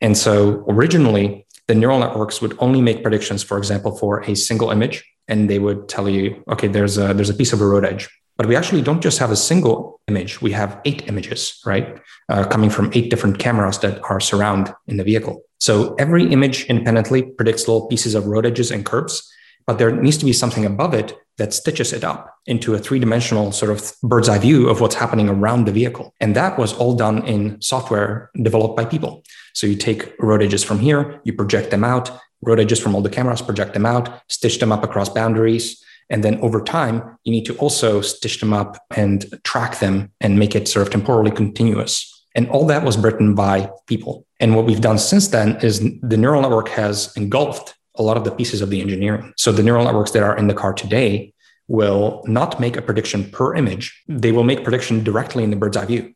And so originally, the neural networks would only make predictions, for example, for a single image, and they would tell you, okay, there's a piece of a road edge. But we actually don't just have a single image. We have 8 images, right, coming from 8 different cameras that are surround in the vehicle. So every image independently predicts little pieces of road edges and curves, but there needs to be something above it that stitches it up into a 3-dimensional sort of bird's eye view of what's happening around the vehicle. And that was all done in software developed by people. So you take road edges from here, you project them out, road edges from all the cameras, project them out, stitch them up across boundaries. And then over time, you need to also stitch them up and track them and make it sort of temporally continuous. And all that was written by people. And what we've done since then is the neural network has engulfed a lot of the pieces of the engineering. So the neural networks that are in the car today will not make a prediction per image. They will make prediction directly in the bird's eye view.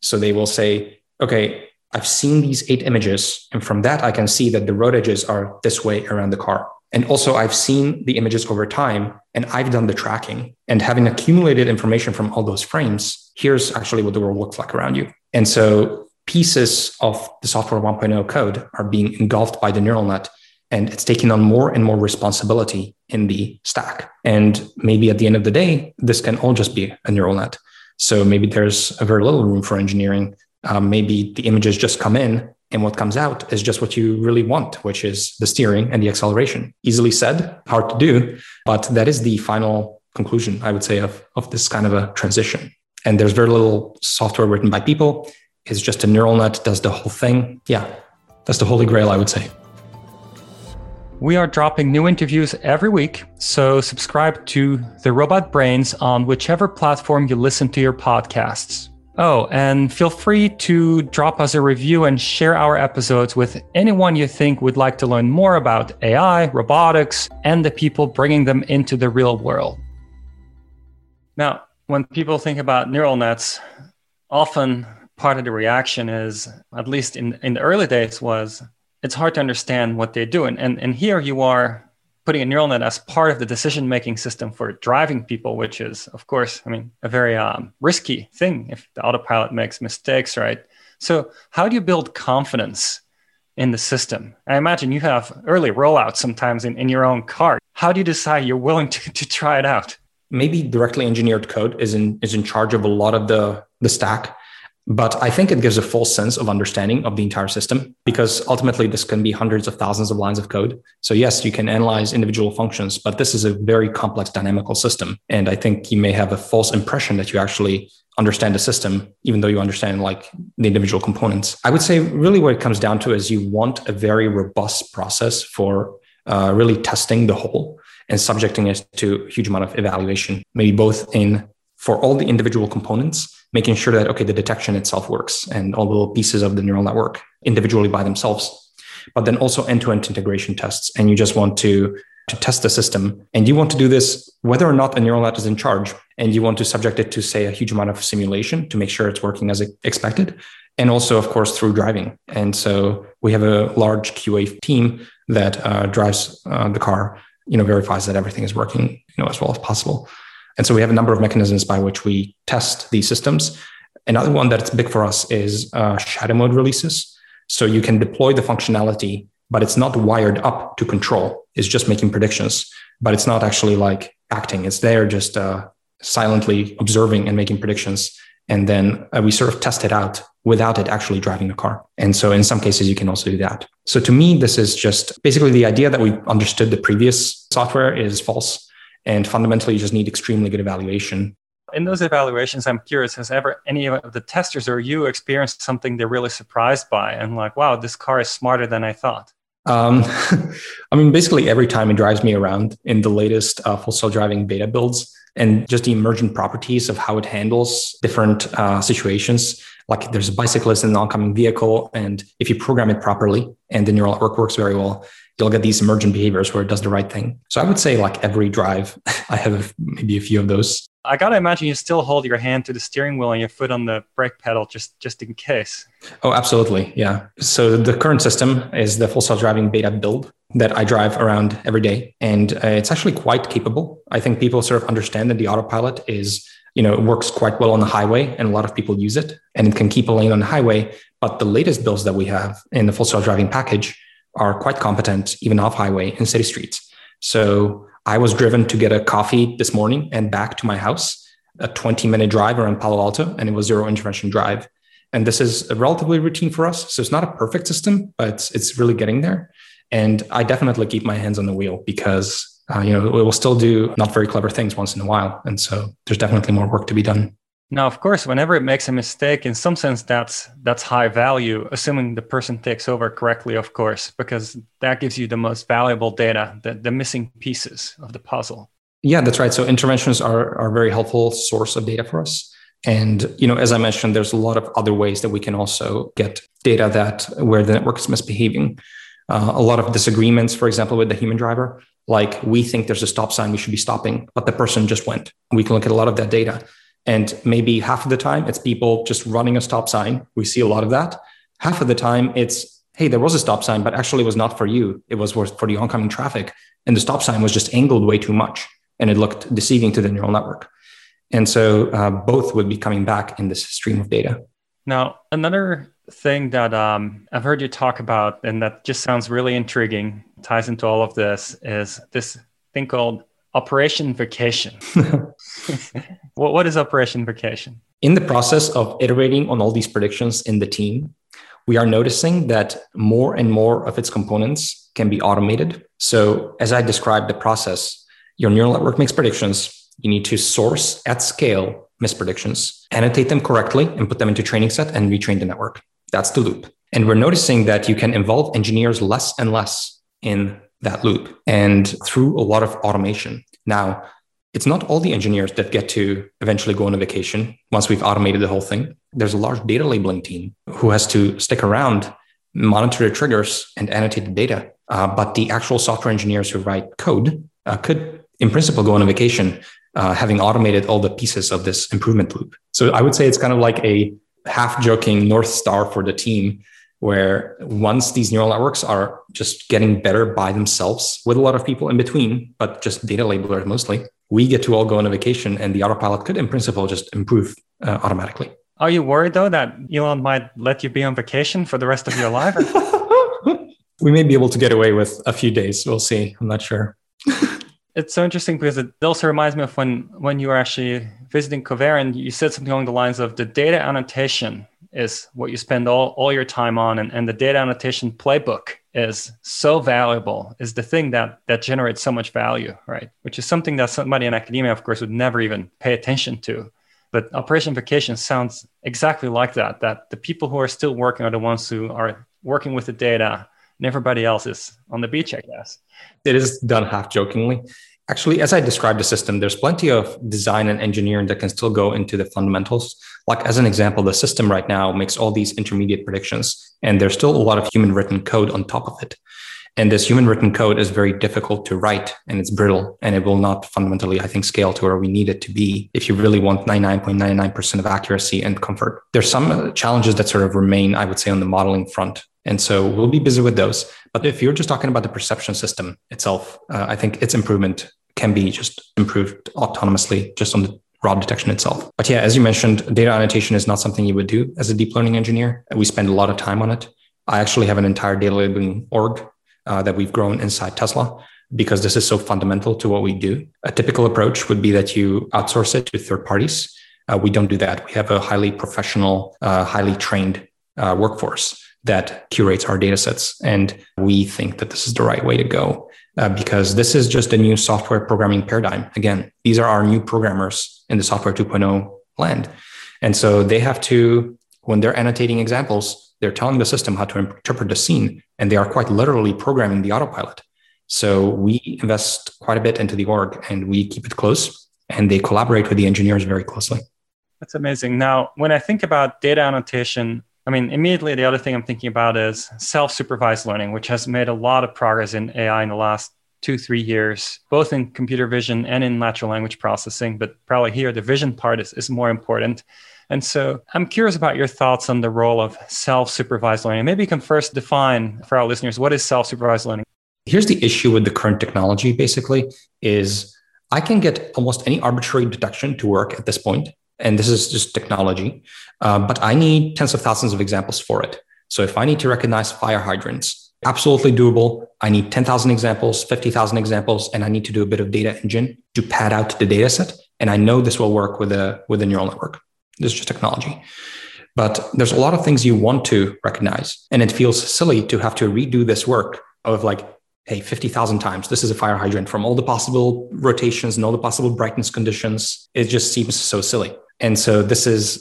So they will say, okay, I've seen these 8 images. And from that, I can see that the road edges are this way around the car. And also I've seen the images over time and I've done the tracking, and having accumulated information from all those frames, here's actually what the world looks like around you. And so pieces of the software 1.0 code are being engulfed by the neural net, and it's taking on more and more responsibility in the stack. And maybe at the end of the day, this can all just be a neural net. So maybe there's a very little room for engineering. Maybe the images just come in and what comes out is just what you really want, which is the steering and the acceleration. Easily said, hard to do, but that is the final conclusion, I would say, of this kind of a transition. And there's very little software written by people. It's just a neural net does the whole thing. Yeah, that's the holy grail, I would say. We are dropping new interviews every week, so subscribe to The Robot Brains on whichever platform you listen to your podcasts. Oh, and feel free to drop us a review and share our episodes with anyone you think would like to learn more about AI, robotics, and the people bringing them into the real world. Now, when people think about neural nets, often part of the reaction is, at least in the early days, was it's hard to understand what they do. And here you are putting a neural net as part of the decision-making system for driving people, which is, of course, I mean, a very risky thing if the autopilot makes mistakes, right? So how do you build confidence in the system? I imagine you have early rollouts sometimes in your own car. How do you decide you're willing to try it out? Maybe directly engineered code is in charge of a lot of the stack, but I think it gives a false sense of understanding of the entire system, because ultimately this can be hundreds of thousands of lines of code. So yes, you can analyze individual functions, but this is a very complex dynamical system. And I think you may have a false impression that you actually understand the system, even though you understand like the individual components. I would say really what it comes down to is you want a very robust process for really testing the whole and subjecting it to a huge amount of evaluation, maybe both in for all the individual components, making sure that, okay, the detection itself works and all the little pieces of the neural network individually by themselves, but then also end-to-end integration tests. And you just want to test the system. And you want to do this whether or not a neural net is in charge. And you want to subject it to, say, a huge amount of simulation to make sure it's working as expected. And also, of course, through driving. And so we have a large QA team that drives the car, verifies that everything is working, as well as possible. And so we have a number of mechanisms by which we test these systems. Another one that's big for us is shadow mode releases. So you can deploy the functionality, but it's not wired up to control. It's just making predictions, but it's not actually like acting. It's there just silently observing and making predictions. And then we sort of test it out without it actually driving the car. And so in some cases, you can also do that. So to me, this is just basically the idea that we understood the previous software is false. And fundamentally, you just need extremely good evaluation. In those evaluations, I'm curious, has ever any of the testers or you experienced something they're really surprised by and like, wow, this car is smarter than I thought? I mean, basically every time it drives me around in the latest full self-driving beta builds and just the emergent properties of how it handles different situations. Like there's a bicyclist in an oncoming vehicle, and if you program it properly and the neural network works very well, you'll get these emergent behaviors where it does the right thing. So I would say like every drive, I have maybe a few of those. I got to imagine you still hold your hand to the steering wheel and your foot on the brake pedal just in case. Oh, absolutely. Yeah. So the current system is the full self-driving beta build that I drive around every day. And it's actually quite capable. I think people sort of understand that the autopilot is, it works quite well on the highway and a lot of people use it and it can keep a lane on the highway. But the latest builds that we have in the full self-driving package are quite competent, even off highway and city streets. So I was driven to get a coffee this morning and back to my house, a 20-minute drive around Palo Alto, and it was zero intervention drive. And this is a relatively routine for us. So it's not a perfect system, but it's really getting there. And I definitely keep my hands on the wheel because, it will still do not very clever things once in a while. And so there's definitely more work to be done. Now, of course, whenever it makes a mistake, in some sense, that's high value, assuming the person takes over correctly, of course, because that gives you the most valuable data, the missing pieces of the puzzle. Yeah, that's right. So interventions are a very helpful source of data for us. And, as I mentioned, there's a lot of other ways that we can also get data where the network is misbehaving. A lot of disagreements, for example, with the human driver, like we think there's a stop sign, we should be stopping, but the person just went. We can look at a lot of that data. And maybe half of the time, it's people just running a stop sign. We see a lot of that. Half of the time, it's, hey, there was a stop sign, but actually it was not for you. It was for the oncoming traffic. And the stop sign was just angled way too much. And it looked deceiving to the neural network. And so both would be coming back in this stream of data. Now, another thing that I've heard you talk about, and that just sounds really intriguing, ties into all of this, is this thing called Operation Vacation. What is Operation Vacation? In the process of iterating on all these predictions in the team, we are noticing that more and more of its components can be automated. So as I described the process, your neural network makes predictions. You need to source at scale mispredictions, annotate them correctly, and put them into training set and retrain the network. That's the loop. And we're noticing that you can involve engineers less and less in that loop and through a lot of automation. Now, it's not all the engineers that get to eventually go on a vacation once we've automated the whole thing. There's a large data labeling team who has to stick around, monitor the triggers, and annotate the data. But the actual software engineers who write code could, in principle, go on a vacation having automated all the pieces of this improvement loop. So I would say it's kind of like a half-joking North Star for the team, where once these neural networks are just getting better by themselves with a lot of people in between, but just data labelers mostly, we get to all go on a vacation, and the autopilot could, in principle, just improve automatically. Are you worried, though, that Elon might let you be on vacation for the rest of your life? We may be able to get away with a few days. We'll see. I'm not sure. It's so interesting because it also reminds me of when you were actually visiting Covariant, you said something along the lines of the data annotation is what you spend all your time on. And the data annotation playbook is so valuable, is the thing that generates so much value, right? Which is something that somebody in academia, of course, would never even pay attention to. But Operation Vacation sounds exactly like that, that the people who are still working are the ones who are working with the data, and everybody else is on the beach, I guess. It is done half-jokingly. Actually, as I described the system, there's plenty of design and engineering that can still go into the fundamentals. Like, as an example, the system right now makes all these intermediate predictions, and there's still a lot of human-written code on top of it. And this human-written code is very difficult to write, and it's brittle, and it will not fundamentally, I think, scale to where we need it to be if you really want 99.99% of accuracy and comfort. There's some challenges that sort of remain, I would say, on the modeling front. And so we'll be busy with those. But if you're just talking about the perception system itself, I think its improvement can be just improved autonomously just on the raw detection itself. But yeah, as you mentioned, data annotation is not something you would do as a deep learning engineer. We spend a lot of time on it. I actually have an entire data labeling org that we've grown inside Tesla, because this is so fundamental to what we do. A typical approach would be that you outsource it to third parties. We don't do that. We have a highly professional, highly trained workforce that curates our data sets. And we think that this is the right way to go because this is just a new software programming paradigm. Again, these are our new programmers in the software 2.0 land. And so they have to, when they're annotating examples, they're telling the system how to interpret the scene, and they are quite literally programming the autopilot. So we invest quite a bit into the org, and we keep it close, and they collaborate with the engineers very closely. That's amazing. Now, when I think about data annotation, I mean, immediately the other thing I'm thinking about is self-supervised learning, which has made a lot of progress in AI in the last 2-3 years, both in computer vision and in natural language processing. But probably here, the vision part is more important. And so I'm curious about your thoughts on the role of self-supervised learning. Maybe you can first define for our listeners, what is self-supervised learning? Here's the issue with the current technology, basically, is I can get almost any arbitrary detection to work at this point. And this is just technology, but I need tens of thousands of examples for it. So if I need to recognize fire hydrants, absolutely doable. I need 10,000 examples, 50,000 examples, and I need to do a bit of data engine to pad out the data set. And I know this will work with a neural network. This is just technology. But there's a lot of things you want to recognize. And it feels silly to have to redo this work of like, hey, 50,000 times, this is a fire hydrant from all the possible rotations and all the possible brightness conditions. It just seems so silly. And so this is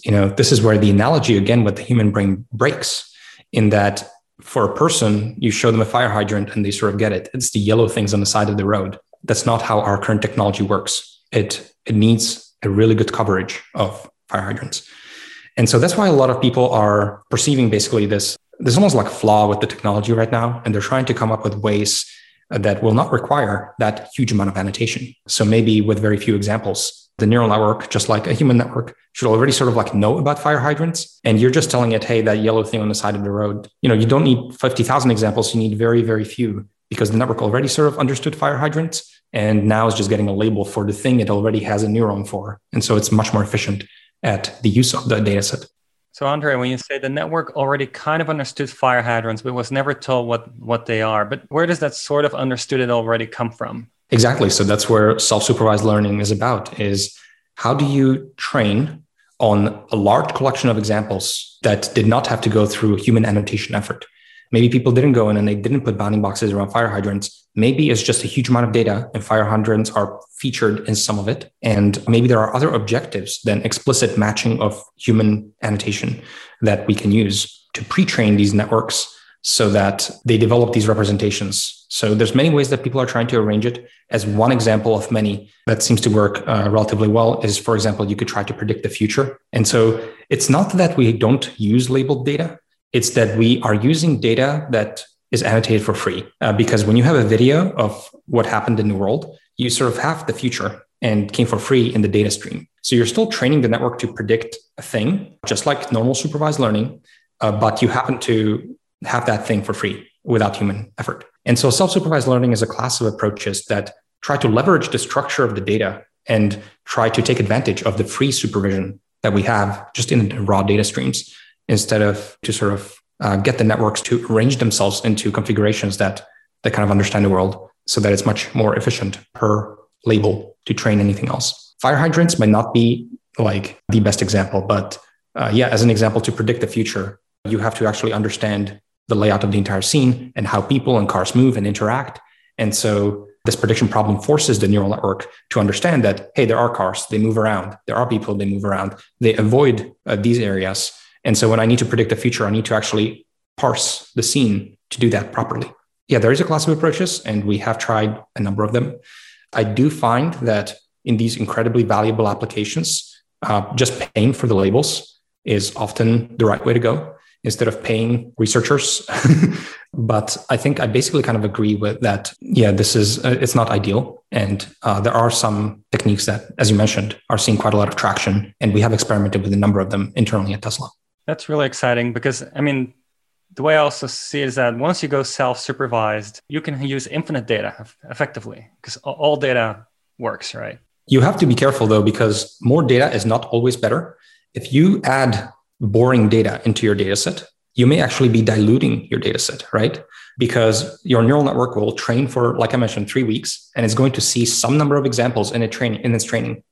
where the analogy again with the human brain breaks, in that for a person, you show them a fire hydrant and they sort of get it. It's the yellow things on the side of the road. That's not how our current technology works. It needs a really good coverage of fire hydrants. And so that's why a lot of people are perceiving basically this, there's almost like a flaw with the technology right now. And they're trying to come up with ways that will not require that huge amount of annotation. So maybe with very few examples, the neural network, just like a human network, should already sort of like know about fire hydrants. And you're just telling it, hey, that yellow thing on the side of the road, you don't need 50,000 examples. You need very, very few, because the network already sort of understood fire hydrants. And now it's just getting a label for the thing it already has a neuron for. And so it's much more efficient at the use of the data set. So Andre, when you say the network already kind of understood fire hydrants, but was never told what they are, but where does that sort of understood it already come from? Exactly. So that's where self-supervised learning is about, is how do you train on a large collection of examples that did not have to go through human annotation effort? Maybe people didn't go in and they didn't put bounding boxes around fire hydrants. Maybe it's just a huge amount of data and fire hydrants are featured in some of it. And maybe there are other objectives than explicit matching of human annotation that we can use to pre-train these networks so that they develop these representations. So there's many ways that people are trying to arrange it. As one example of many that seems to work relatively well is, for example, you could try to predict the future. And so it's not that we don't use labeled data. It's that we are using data that is annotated for free. Because when you have a video of what happened in the world, you sort of have the future and came for free in the data stream. So you're still training the network to predict a thing, just like normal supervised learning, but you happen to have that thing for free without human effort. And so self-supervised learning is a class of approaches that try to leverage the structure of the data and try to take advantage of the free supervision that we have just in the raw data streams, instead of to sort of get the networks to arrange themselves into configurations that kind of understand the world so that it's much more efficient per label to train anything else. Fire hydrants might not be like the best example, but as an example to predict the future, you have to actually understand the layout of the entire scene and how people and cars move and interact. And so this prediction problem forces the neural network to understand that, hey, there are cars, they move around. There are people, they move around. They avoid these areas. And so when I need to predict the future, I need to actually parse the scene to do that properly. Yeah, there is a class of approaches, and we have tried a number of them. I do find that in these incredibly valuable applications, just paying for the labels is often the right way to go, instead of paying researchers. But I think I basically kind of agree with that. Yeah, it's not ideal. And there are some techniques that, as you mentioned, are seeing quite a lot of traction. And we have experimented with a number of them internally at Tesla. That's really exciting because, I mean, the way I also see it is that once you go self-supervised, you can use infinite data effectively because all data works, right? You have to be careful though, because more data is not always better. If you add boring data into your data set, you may actually be diluting your data set, right? Because your neural network will train for, like I mentioned, 3 weeks, and it's going to see some number of examples in its training.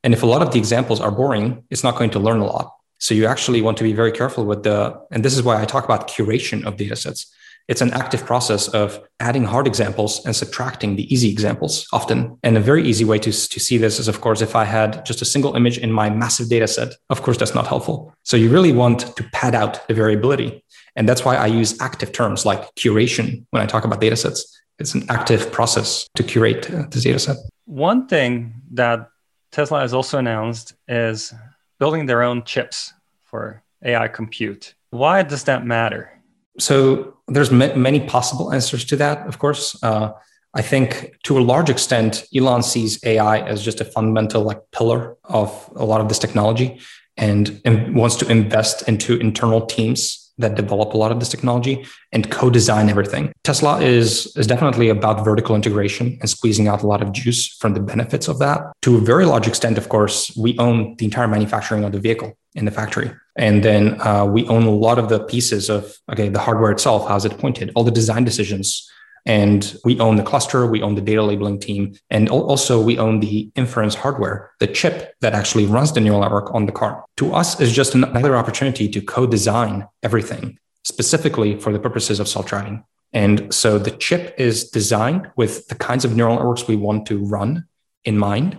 And if a lot of the examples are boring, it's not going to learn a lot. So you actually want to be very careful with and this is why I talk about curation of data sets. It's an active process of adding hard examples and subtracting the easy examples often. And a very easy way to see this is, of course, if I had just a single image in my massive data set, of course, that's not helpful. So you really want to pad out the variability. And that's why I use active terms like curation when I talk about data sets. It's an active process to curate this data set. One thing that Tesla has also announced is building their own chips for AI compute. Why does that matter? So there's many possible answers to that, of course. I think to a large extent, Elon sees AI as just a fundamental pillar of a lot of this technology and wants to invest into internal teams that develop a lot of this technology and co-design everything. Tesla is definitely about vertical integration and squeezing out a lot of juice from the benefits of that. To a very large extent, of course, we own the entire manufacturing of the vehicle in the factory. And then we own a lot of the pieces of, the hardware itself, how's it pointed, all the design decisions. And we own the cluster, we own the data labeling team, and also we own the inference hardware, the chip that actually runs the neural network on the car. To us, it's just another opportunity to co-design everything specifically for the purposes of self-driving. And so the chip is designed with the kinds of neural networks we want to run in mind.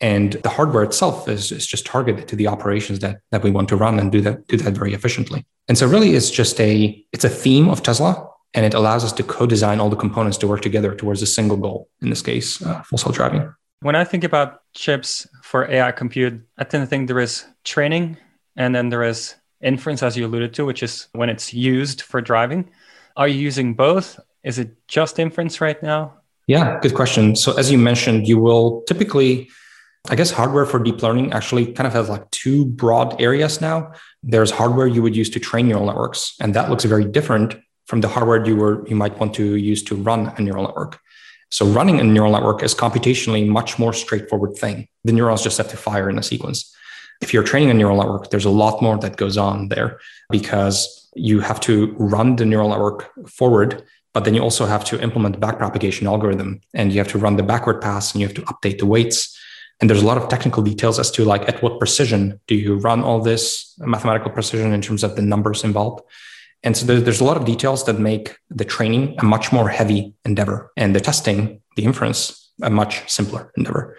And the hardware itself is just targeted to the operations that we want to run and do that very efficiently. And so really it's just it's a theme of Tesla, and it allows us to co-design all the components to work together towards a single goal, in this case, full self-driving. When I think about chips for AI compute, I tend to think there is training and then there is inference, as you alluded to, which is when it's used for driving. Are you using both? Is it just inference right now? Yeah, good question. So as you mentioned, you will typically... I guess hardware for deep learning actually kind of has two broad areas now. There's hardware you would use to train neural networks, and that looks very different from the hardware you might want to use to run a neural network. So running a neural network is computationally much more straightforward thing. The neurons just have to fire in a sequence. If you're training a neural network, there's a lot more that goes on there because you have to run the neural network forward, but then you also have to implement the backpropagation algorithm, and you have to run the backward pass, and you have to update the weights. And there's a lot of technical details as to at what precision do you run all this mathematical precision in terms of the numbers involved. And so there's a lot of details that make the training a much more heavy endeavor and the testing, the inference, a much simpler endeavor.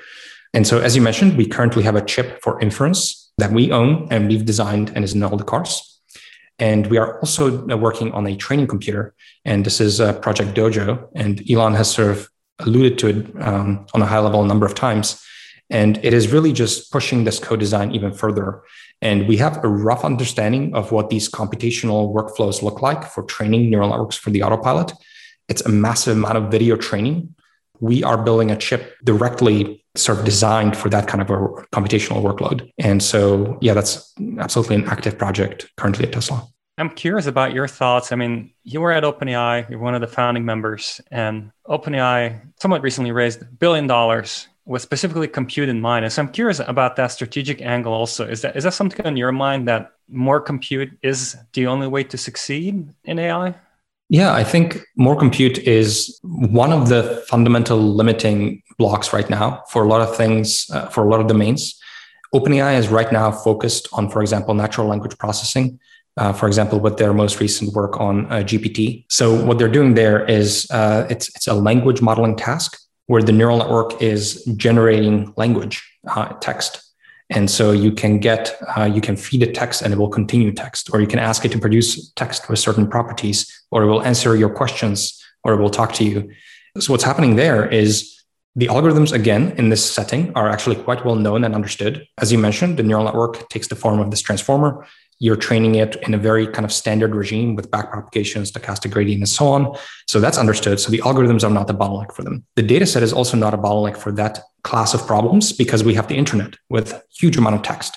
And so, as you mentioned, we currently have a chip for inference that we own and we've designed and is in all the cars. And we are also working on a training computer. And this is Project Dojo. And Elon has sort of alluded to it on a high level a number of times. And it is really just pushing this co-design even further. And we have a rough understanding of what these computational workflows look like for training neural networks for the autopilot. It's a massive amount of video training we are building a chip directly sort of designed for that kind of a computational workload. And so, yeah, that's absolutely an active project currently at Tesla. I'm curious about your thoughts. I mean, you were at OpenAI, you're one of the founding members, and OpenAI somewhat recently raised $1 billion with specifically compute in mind. And so I'm curious about that strategic angle also. Is that something on your mind, that more compute is the only way to succeed in AI? Yeah, I think more compute is one of the fundamental limiting blocks right now for a lot of things, for a lot of domains. OpenAI is right now focused on, for example, natural language processing. For example, with their most recent work on GPT. So what they're doing there is it's a language modeling task where the neural network is generating language text. And so you can get, you can feed a text and it will continue text, or you can ask it to produce text with certain properties, or it will answer your questions, or it will talk to you. So what's happening there is the algorithms, again, in this setting are actually quite well known and understood. As you mentioned, the neural network takes the form of this transformer. You're training it in a very kind of standard regime with backpropagation, stochastic gradient, and so on. So that's understood. So the algorithms are not the bottleneck for them. The data set is also not a bottleneck for that class of problems because we have the internet with a huge amount of text.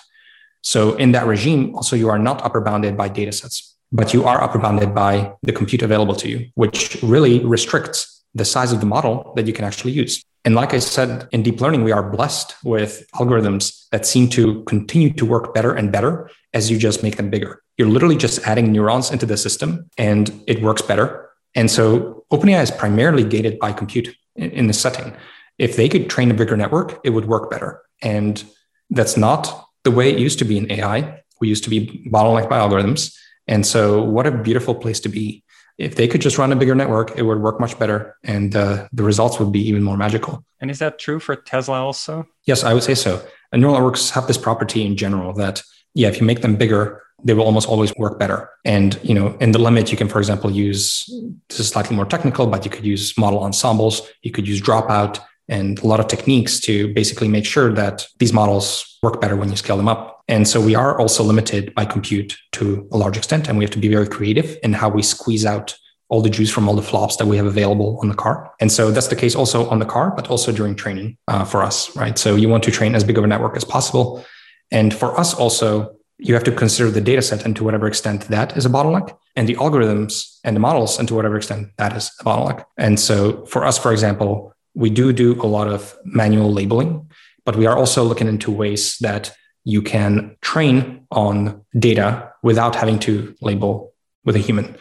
So in that regime, also, you are not upper bounded by data sets, but you are upper bounded by the compute available to you, which really restricts the size of the model that you can actually use. And like I said, in deep learning, we are blessed with algorithms that seem to continue to work better and better as you just make them bigger. You're literally just adding neurons into the system and it works better. And so OpenAI is primarily gated by compute in this setting. If they could train a bigger network, it would work better. And that's not the way it used to be in AI. We used to be bottlenecked by algorithms. And so what a beautiful place to be. If they could just run a bigger network, it would work much better, and the results would be even more magical. And is that true for Tesla also? Yes, I would say so. And neural networks have this property in general that, yeah, if you make them bigger, they will almost always work better. And, you know, in the limit, you can, for example, use, this is slightly more technical, but you could use model ensembles, you could use dropout, and a lot of techniques to basically make sure that these models work better when you scale them up. And so we are also limited by compute to a large extent, and we have to be very creative in how we squeeze out all the juice from all the flops that we have available on the car. And so that's the case also on the car, but also during training for us, right? So you want to train as big of a network as possible. And for us also, you have to consider the data set and to whatever extent that is a bottleneck, and the algorithms and the models and to whatever extent that is a bottleneck. And so for us, for example, we do a lot of manual labeling, but we are also looking into ways that you can train on data without having to label with a human.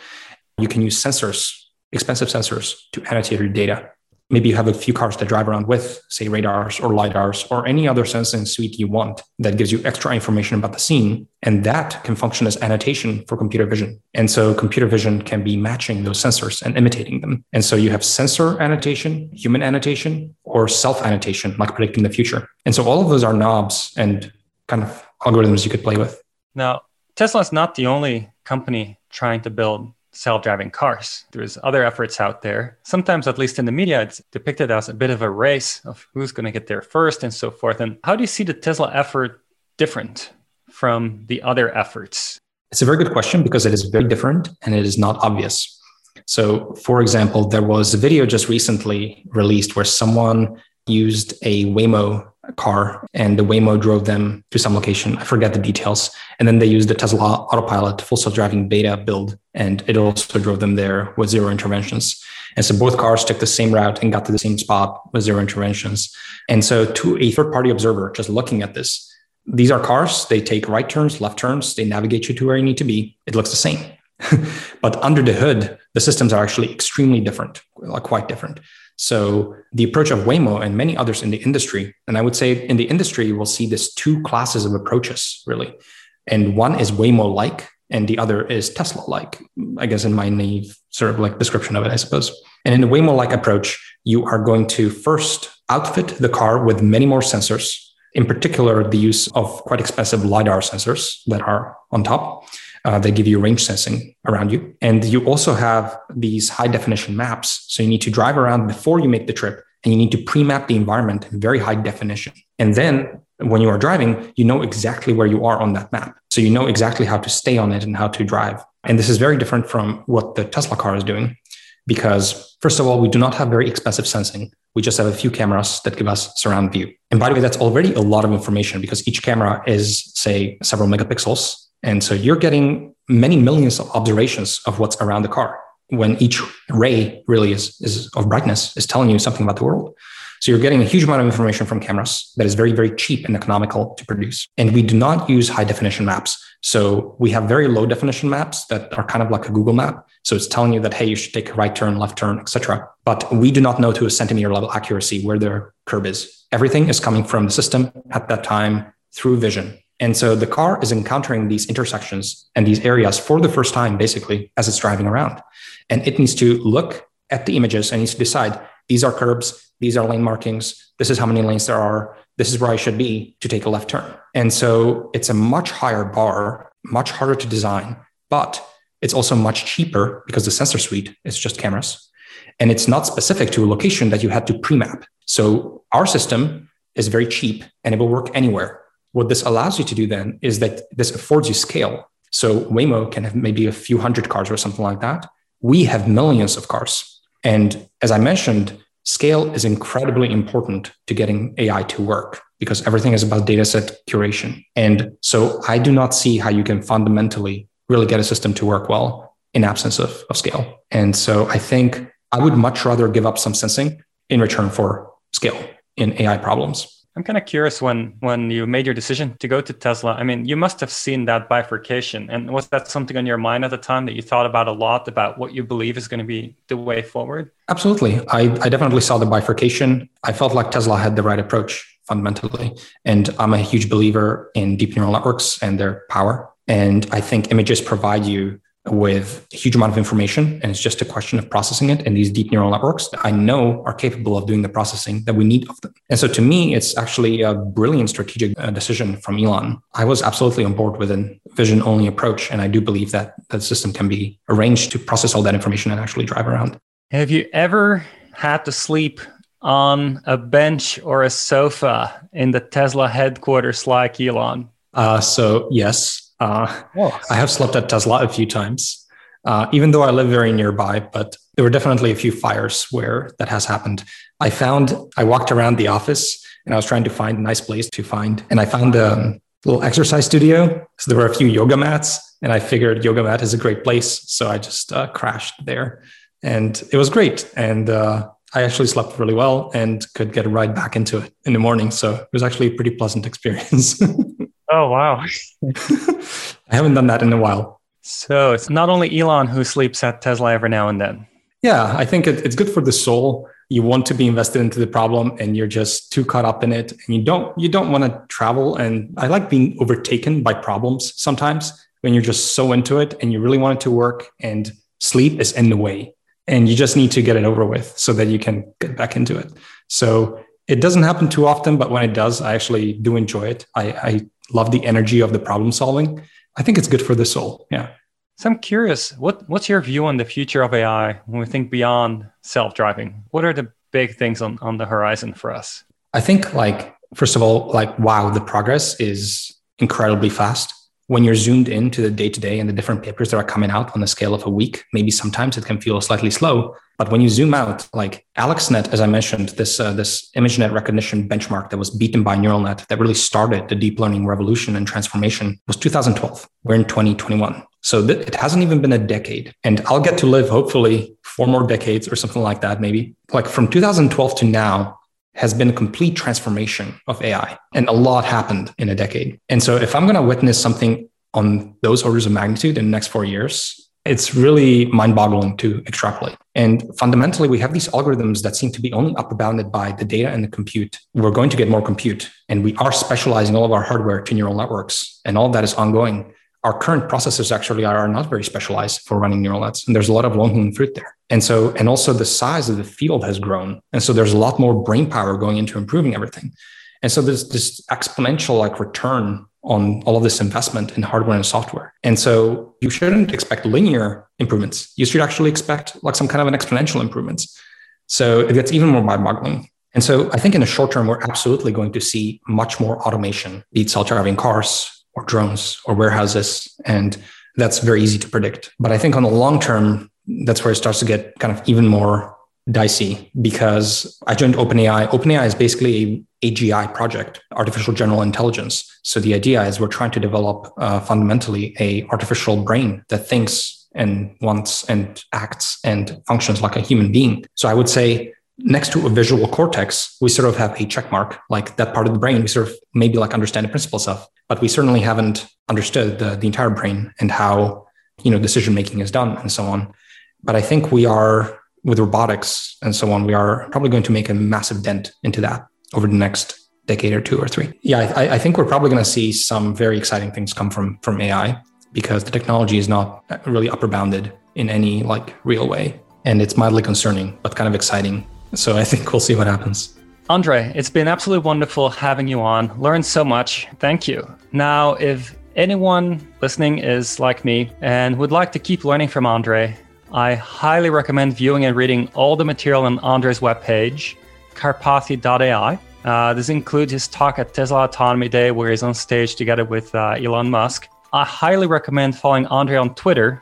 You can use sensors, expensive sensors, to annotate your data. Maybe you have a few cars that drive around with, say, radars or LiDARs or any other sensing suite you want that gives you extra information about the scene. And that can function as annotation for computer vision. And so computer vision can be matching those sensors and imitating them. And so you have sensor annotation, human annotation, or self-annotation, like predicting the future. And so all of those are knobs and kind of algorithms you could play with. Now, Tesla is not the only company trying to build self-driving cars. There's other efforts out there. Sometimes, at least in the media, it's depicted as a bit of a race of who's going to get there first and so forth. And how do you see the Tesla effort different from the other efforts? It's a very good question because it is very different and it is not obvious. So, for example, there was a video just recently released where someone used a Waymo car and the Waymo drove them to some location. I forget the details. And then they used the Tesla Autopilot full self-driving beta build, and it also drove them there with zero interventions. And so both cars took the same route and got to the same spot with zero interventions. And so to a third-party observer, just looking at this, these are cars, they take right turns, left turns, they navigate you to where you need to be. It looks the same. But under the hood, the systems are actually extremely different, like quite different. So the approach of Waymo and many others in the industry, and I would say in the industry, we'll see this two classes of approaches, really. And one is Waymo-like, and the other is Tesla-like, I guess in my naive sort of like description of it, I suppose. And in the Waymo-like approach, you are going to first outfit the car with many more sensors, in particular, the use of quite expensive LiDAR sensors that are on top. They give you range sensing around you. And you also have these high definition maps. So you need to drive around before you make the trip, and you need to pre-map the environment in very high definition. And then when you are driving, you know exactly where you are on that map. So you know exactly how to stay on it and how to drive. And this is very different from what the Tesla car is doing. because first of all, we do not have very expensive sensing. We just have a few cameras that give us surround view. And by the way, that's already a lot of information because each camera is, say, several megapixels. And so you're getting many millions of observations of what's around the car when each ray really is of brightness is telling you something about the world. So you're getting a huge amount of information from cameras that is very, very cheap and economical to produce. And we do not use high definition maps. So we have very low definition maps that are kind of like a Google map. So it's telling you that, hey, you should take a right turn, left turn, etc. But we do not know to a centimeter level accuracy where the curb is. Everything is coming from the system at that time through vision. And so the car is encountering these intersections and these areas for the first time, basically, as it's driving around. And it needs to look at the images and needs to decide, these are curbs, these are lane markings, this is how many lanes there are, this is where I should be to take a left turn. And so it's a much higher bar, much harder to design, but it's also much cheaper because the sensor suite is just cameras. And it's not specific to a location that you had to pre-map. So our system is very cheap and it will work anywhere. What this allows you to do then is that this affords you scale. So Waymo can have maybe a few hundred cars or something like that. We have millions of cars. And as I mentioned, scale is incredibly important to getting AI to work because everything is about data set curation. And so I do not see how you can fundamentally really get a system to work well in absence of scale. And so I think I would much rather give up some sensing in return for scale in AI problems. I'm kind of curious when you made your decision to go to Tesla. I mean, you must have seen that bifurcation. And was that something on your mind at the time that you thought about a lot about what you believe is going to be the way forward? Absolutely. I definitely saw the bifurcation. I felt like Tesla had the right approach fundamentally. And I'm a huge believer in deep neural networks and their power. And I think images provide you with a huge amount of information. And it's just a question of processing it. And these deep neural networks that I know are capable of doing the processing that we need of them. And so to me, it's actually a brilliant strategic decision from Elon. I was absolutely on board with a vision-only approach. And I do believe that that system can be arranged to process all that information and actually drive around. Have you ever had to sleep on a bench or a sofa in the Tesla headquarters like Elon? Yes. I have slept at Tesla a few times, even though I live very nearby, but there were definitely a few fires where that has happened. I walked around the office and I was trying to find a nice place to find, and I found a little exercise studio. So there were a few yoga mats and I figured yoga mat is a great place. So I just crashed there and it was great. And I actually slept really well and could get a ride back into it in the morning. So it was actually a pretty pleasant experience. Oh, wow. I haven't done that in a while. So it's not only Elon who sleeps at Tesla every now and then. Yeah, I think it's good for the soul. You want to be invested into the problem and you're just too caught up in it. And you don't want to travel. And I like being overtaken by problems sometimes when you're just so into it and you really want it to work and sleep is in the way. And you just need to get it over with so that you can get back into it. So it doesn't happen too often, but when it does, I actually do enjoy it. I love the energy of the problem solving. I think it's good for the soul. Yeah. So I'm curious, what's your view on the future of AI when we think beyond self-driving? What are the big things on the horizon for us? I think, first of all, wow, the progress is incredibly fast. When you're zoomed into the day-to-day and the different papers that are coming out on the scale of a week, maybe sometimes it can feel slightly slow. But when you zoom out, AlexNet, as I mentioned, this ImageNet recognition benchmark that was beaten by NeuralNet that really started the deep learning revolution and transformation was 2012. We're in 2021. So it hasn't even been a decade. And I'll get to live, hopefully, 4 more decades or something like that, maybe. From 2012 to now, has been a complete transformation of AI. And a lot happened in a decade. And so if I'm going to witness something on those orders of magnitude in the next 4 years, it's really mind-boggling to extrapolate. And fundamentally, we have these algorithms that seem to be only upper bounded by the data and the compute. We're going to get more compute. And we are specializing all of our hardware to neural networks. And all that is ongoing. Our current processors actually are not very specialized for running neural nets. And there's a lot of low-hanging fruit there. And also the size of the field has grown. And so there's a lot more brain power going into improving everything. And so there's this exponential return on all of this investment in hardware and software. And so you shouldn't expect linear improvements. You should actually expect some kind of an exponential improvements. So it gets even more mind-boggling. And so I think in the short term, we're absolutely going to see much more automation, be it self-driving cars, or drones or warehouses. And that's very easy to predict. But I think on the long term, that's where it starts to get kind of even more dicey, because I joined OpenAI. OpenAI is basically a AGI project, artificial general intelligence. So the idea is we're trying to develop fundamentally a artificial brain that thinks and wants and acts and functions like a human being. So I would say next to a visual cortex, we sort of have a check mark, like that part of the brain, we sort of maybe like understand the principles of, but we certainly haven't understood the entire brain and how, you know, decision-making is done and so on. But I think we are, with robotics and so on, we are probably going to make a massive dent into that over the next decade or two or three. Yeah, I think we're probably going to see some very exciting things come from AI, because the technology is not really upper bounded in any like real way. And it's mildly concerning, but kind of exciting. So I think we'll see what happens. Andrej, it's been absolutely wonderful having you on. Learned so much. Thank you. Now, if anyone listening is like me and would like to keep learning from Andrej, I highly recommend viewing and reading all the material on Andrej's webpage, Karpathy.ai. This includes his talk at Tesla Autonomy Day, where he's on stage together with Elon Musk. I highly recommend following Andrej on Twitter,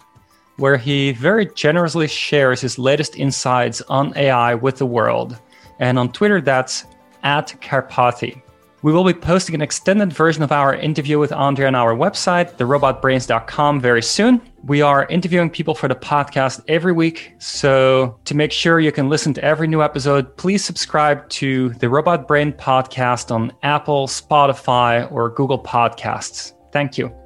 where he very generously shares his latest insights on AI with the world. And on Twitter, that's @Karpathy. We will be posting an extended version of our interview with Andrej on our website, therobotbrains.com, very soon. We are interviewing people for the podcast every week. So to make sure you can listen to every new episode, please subscribe to the Robot Brain podcast on Apple, Spotify, or Google Podcasts. Thank you.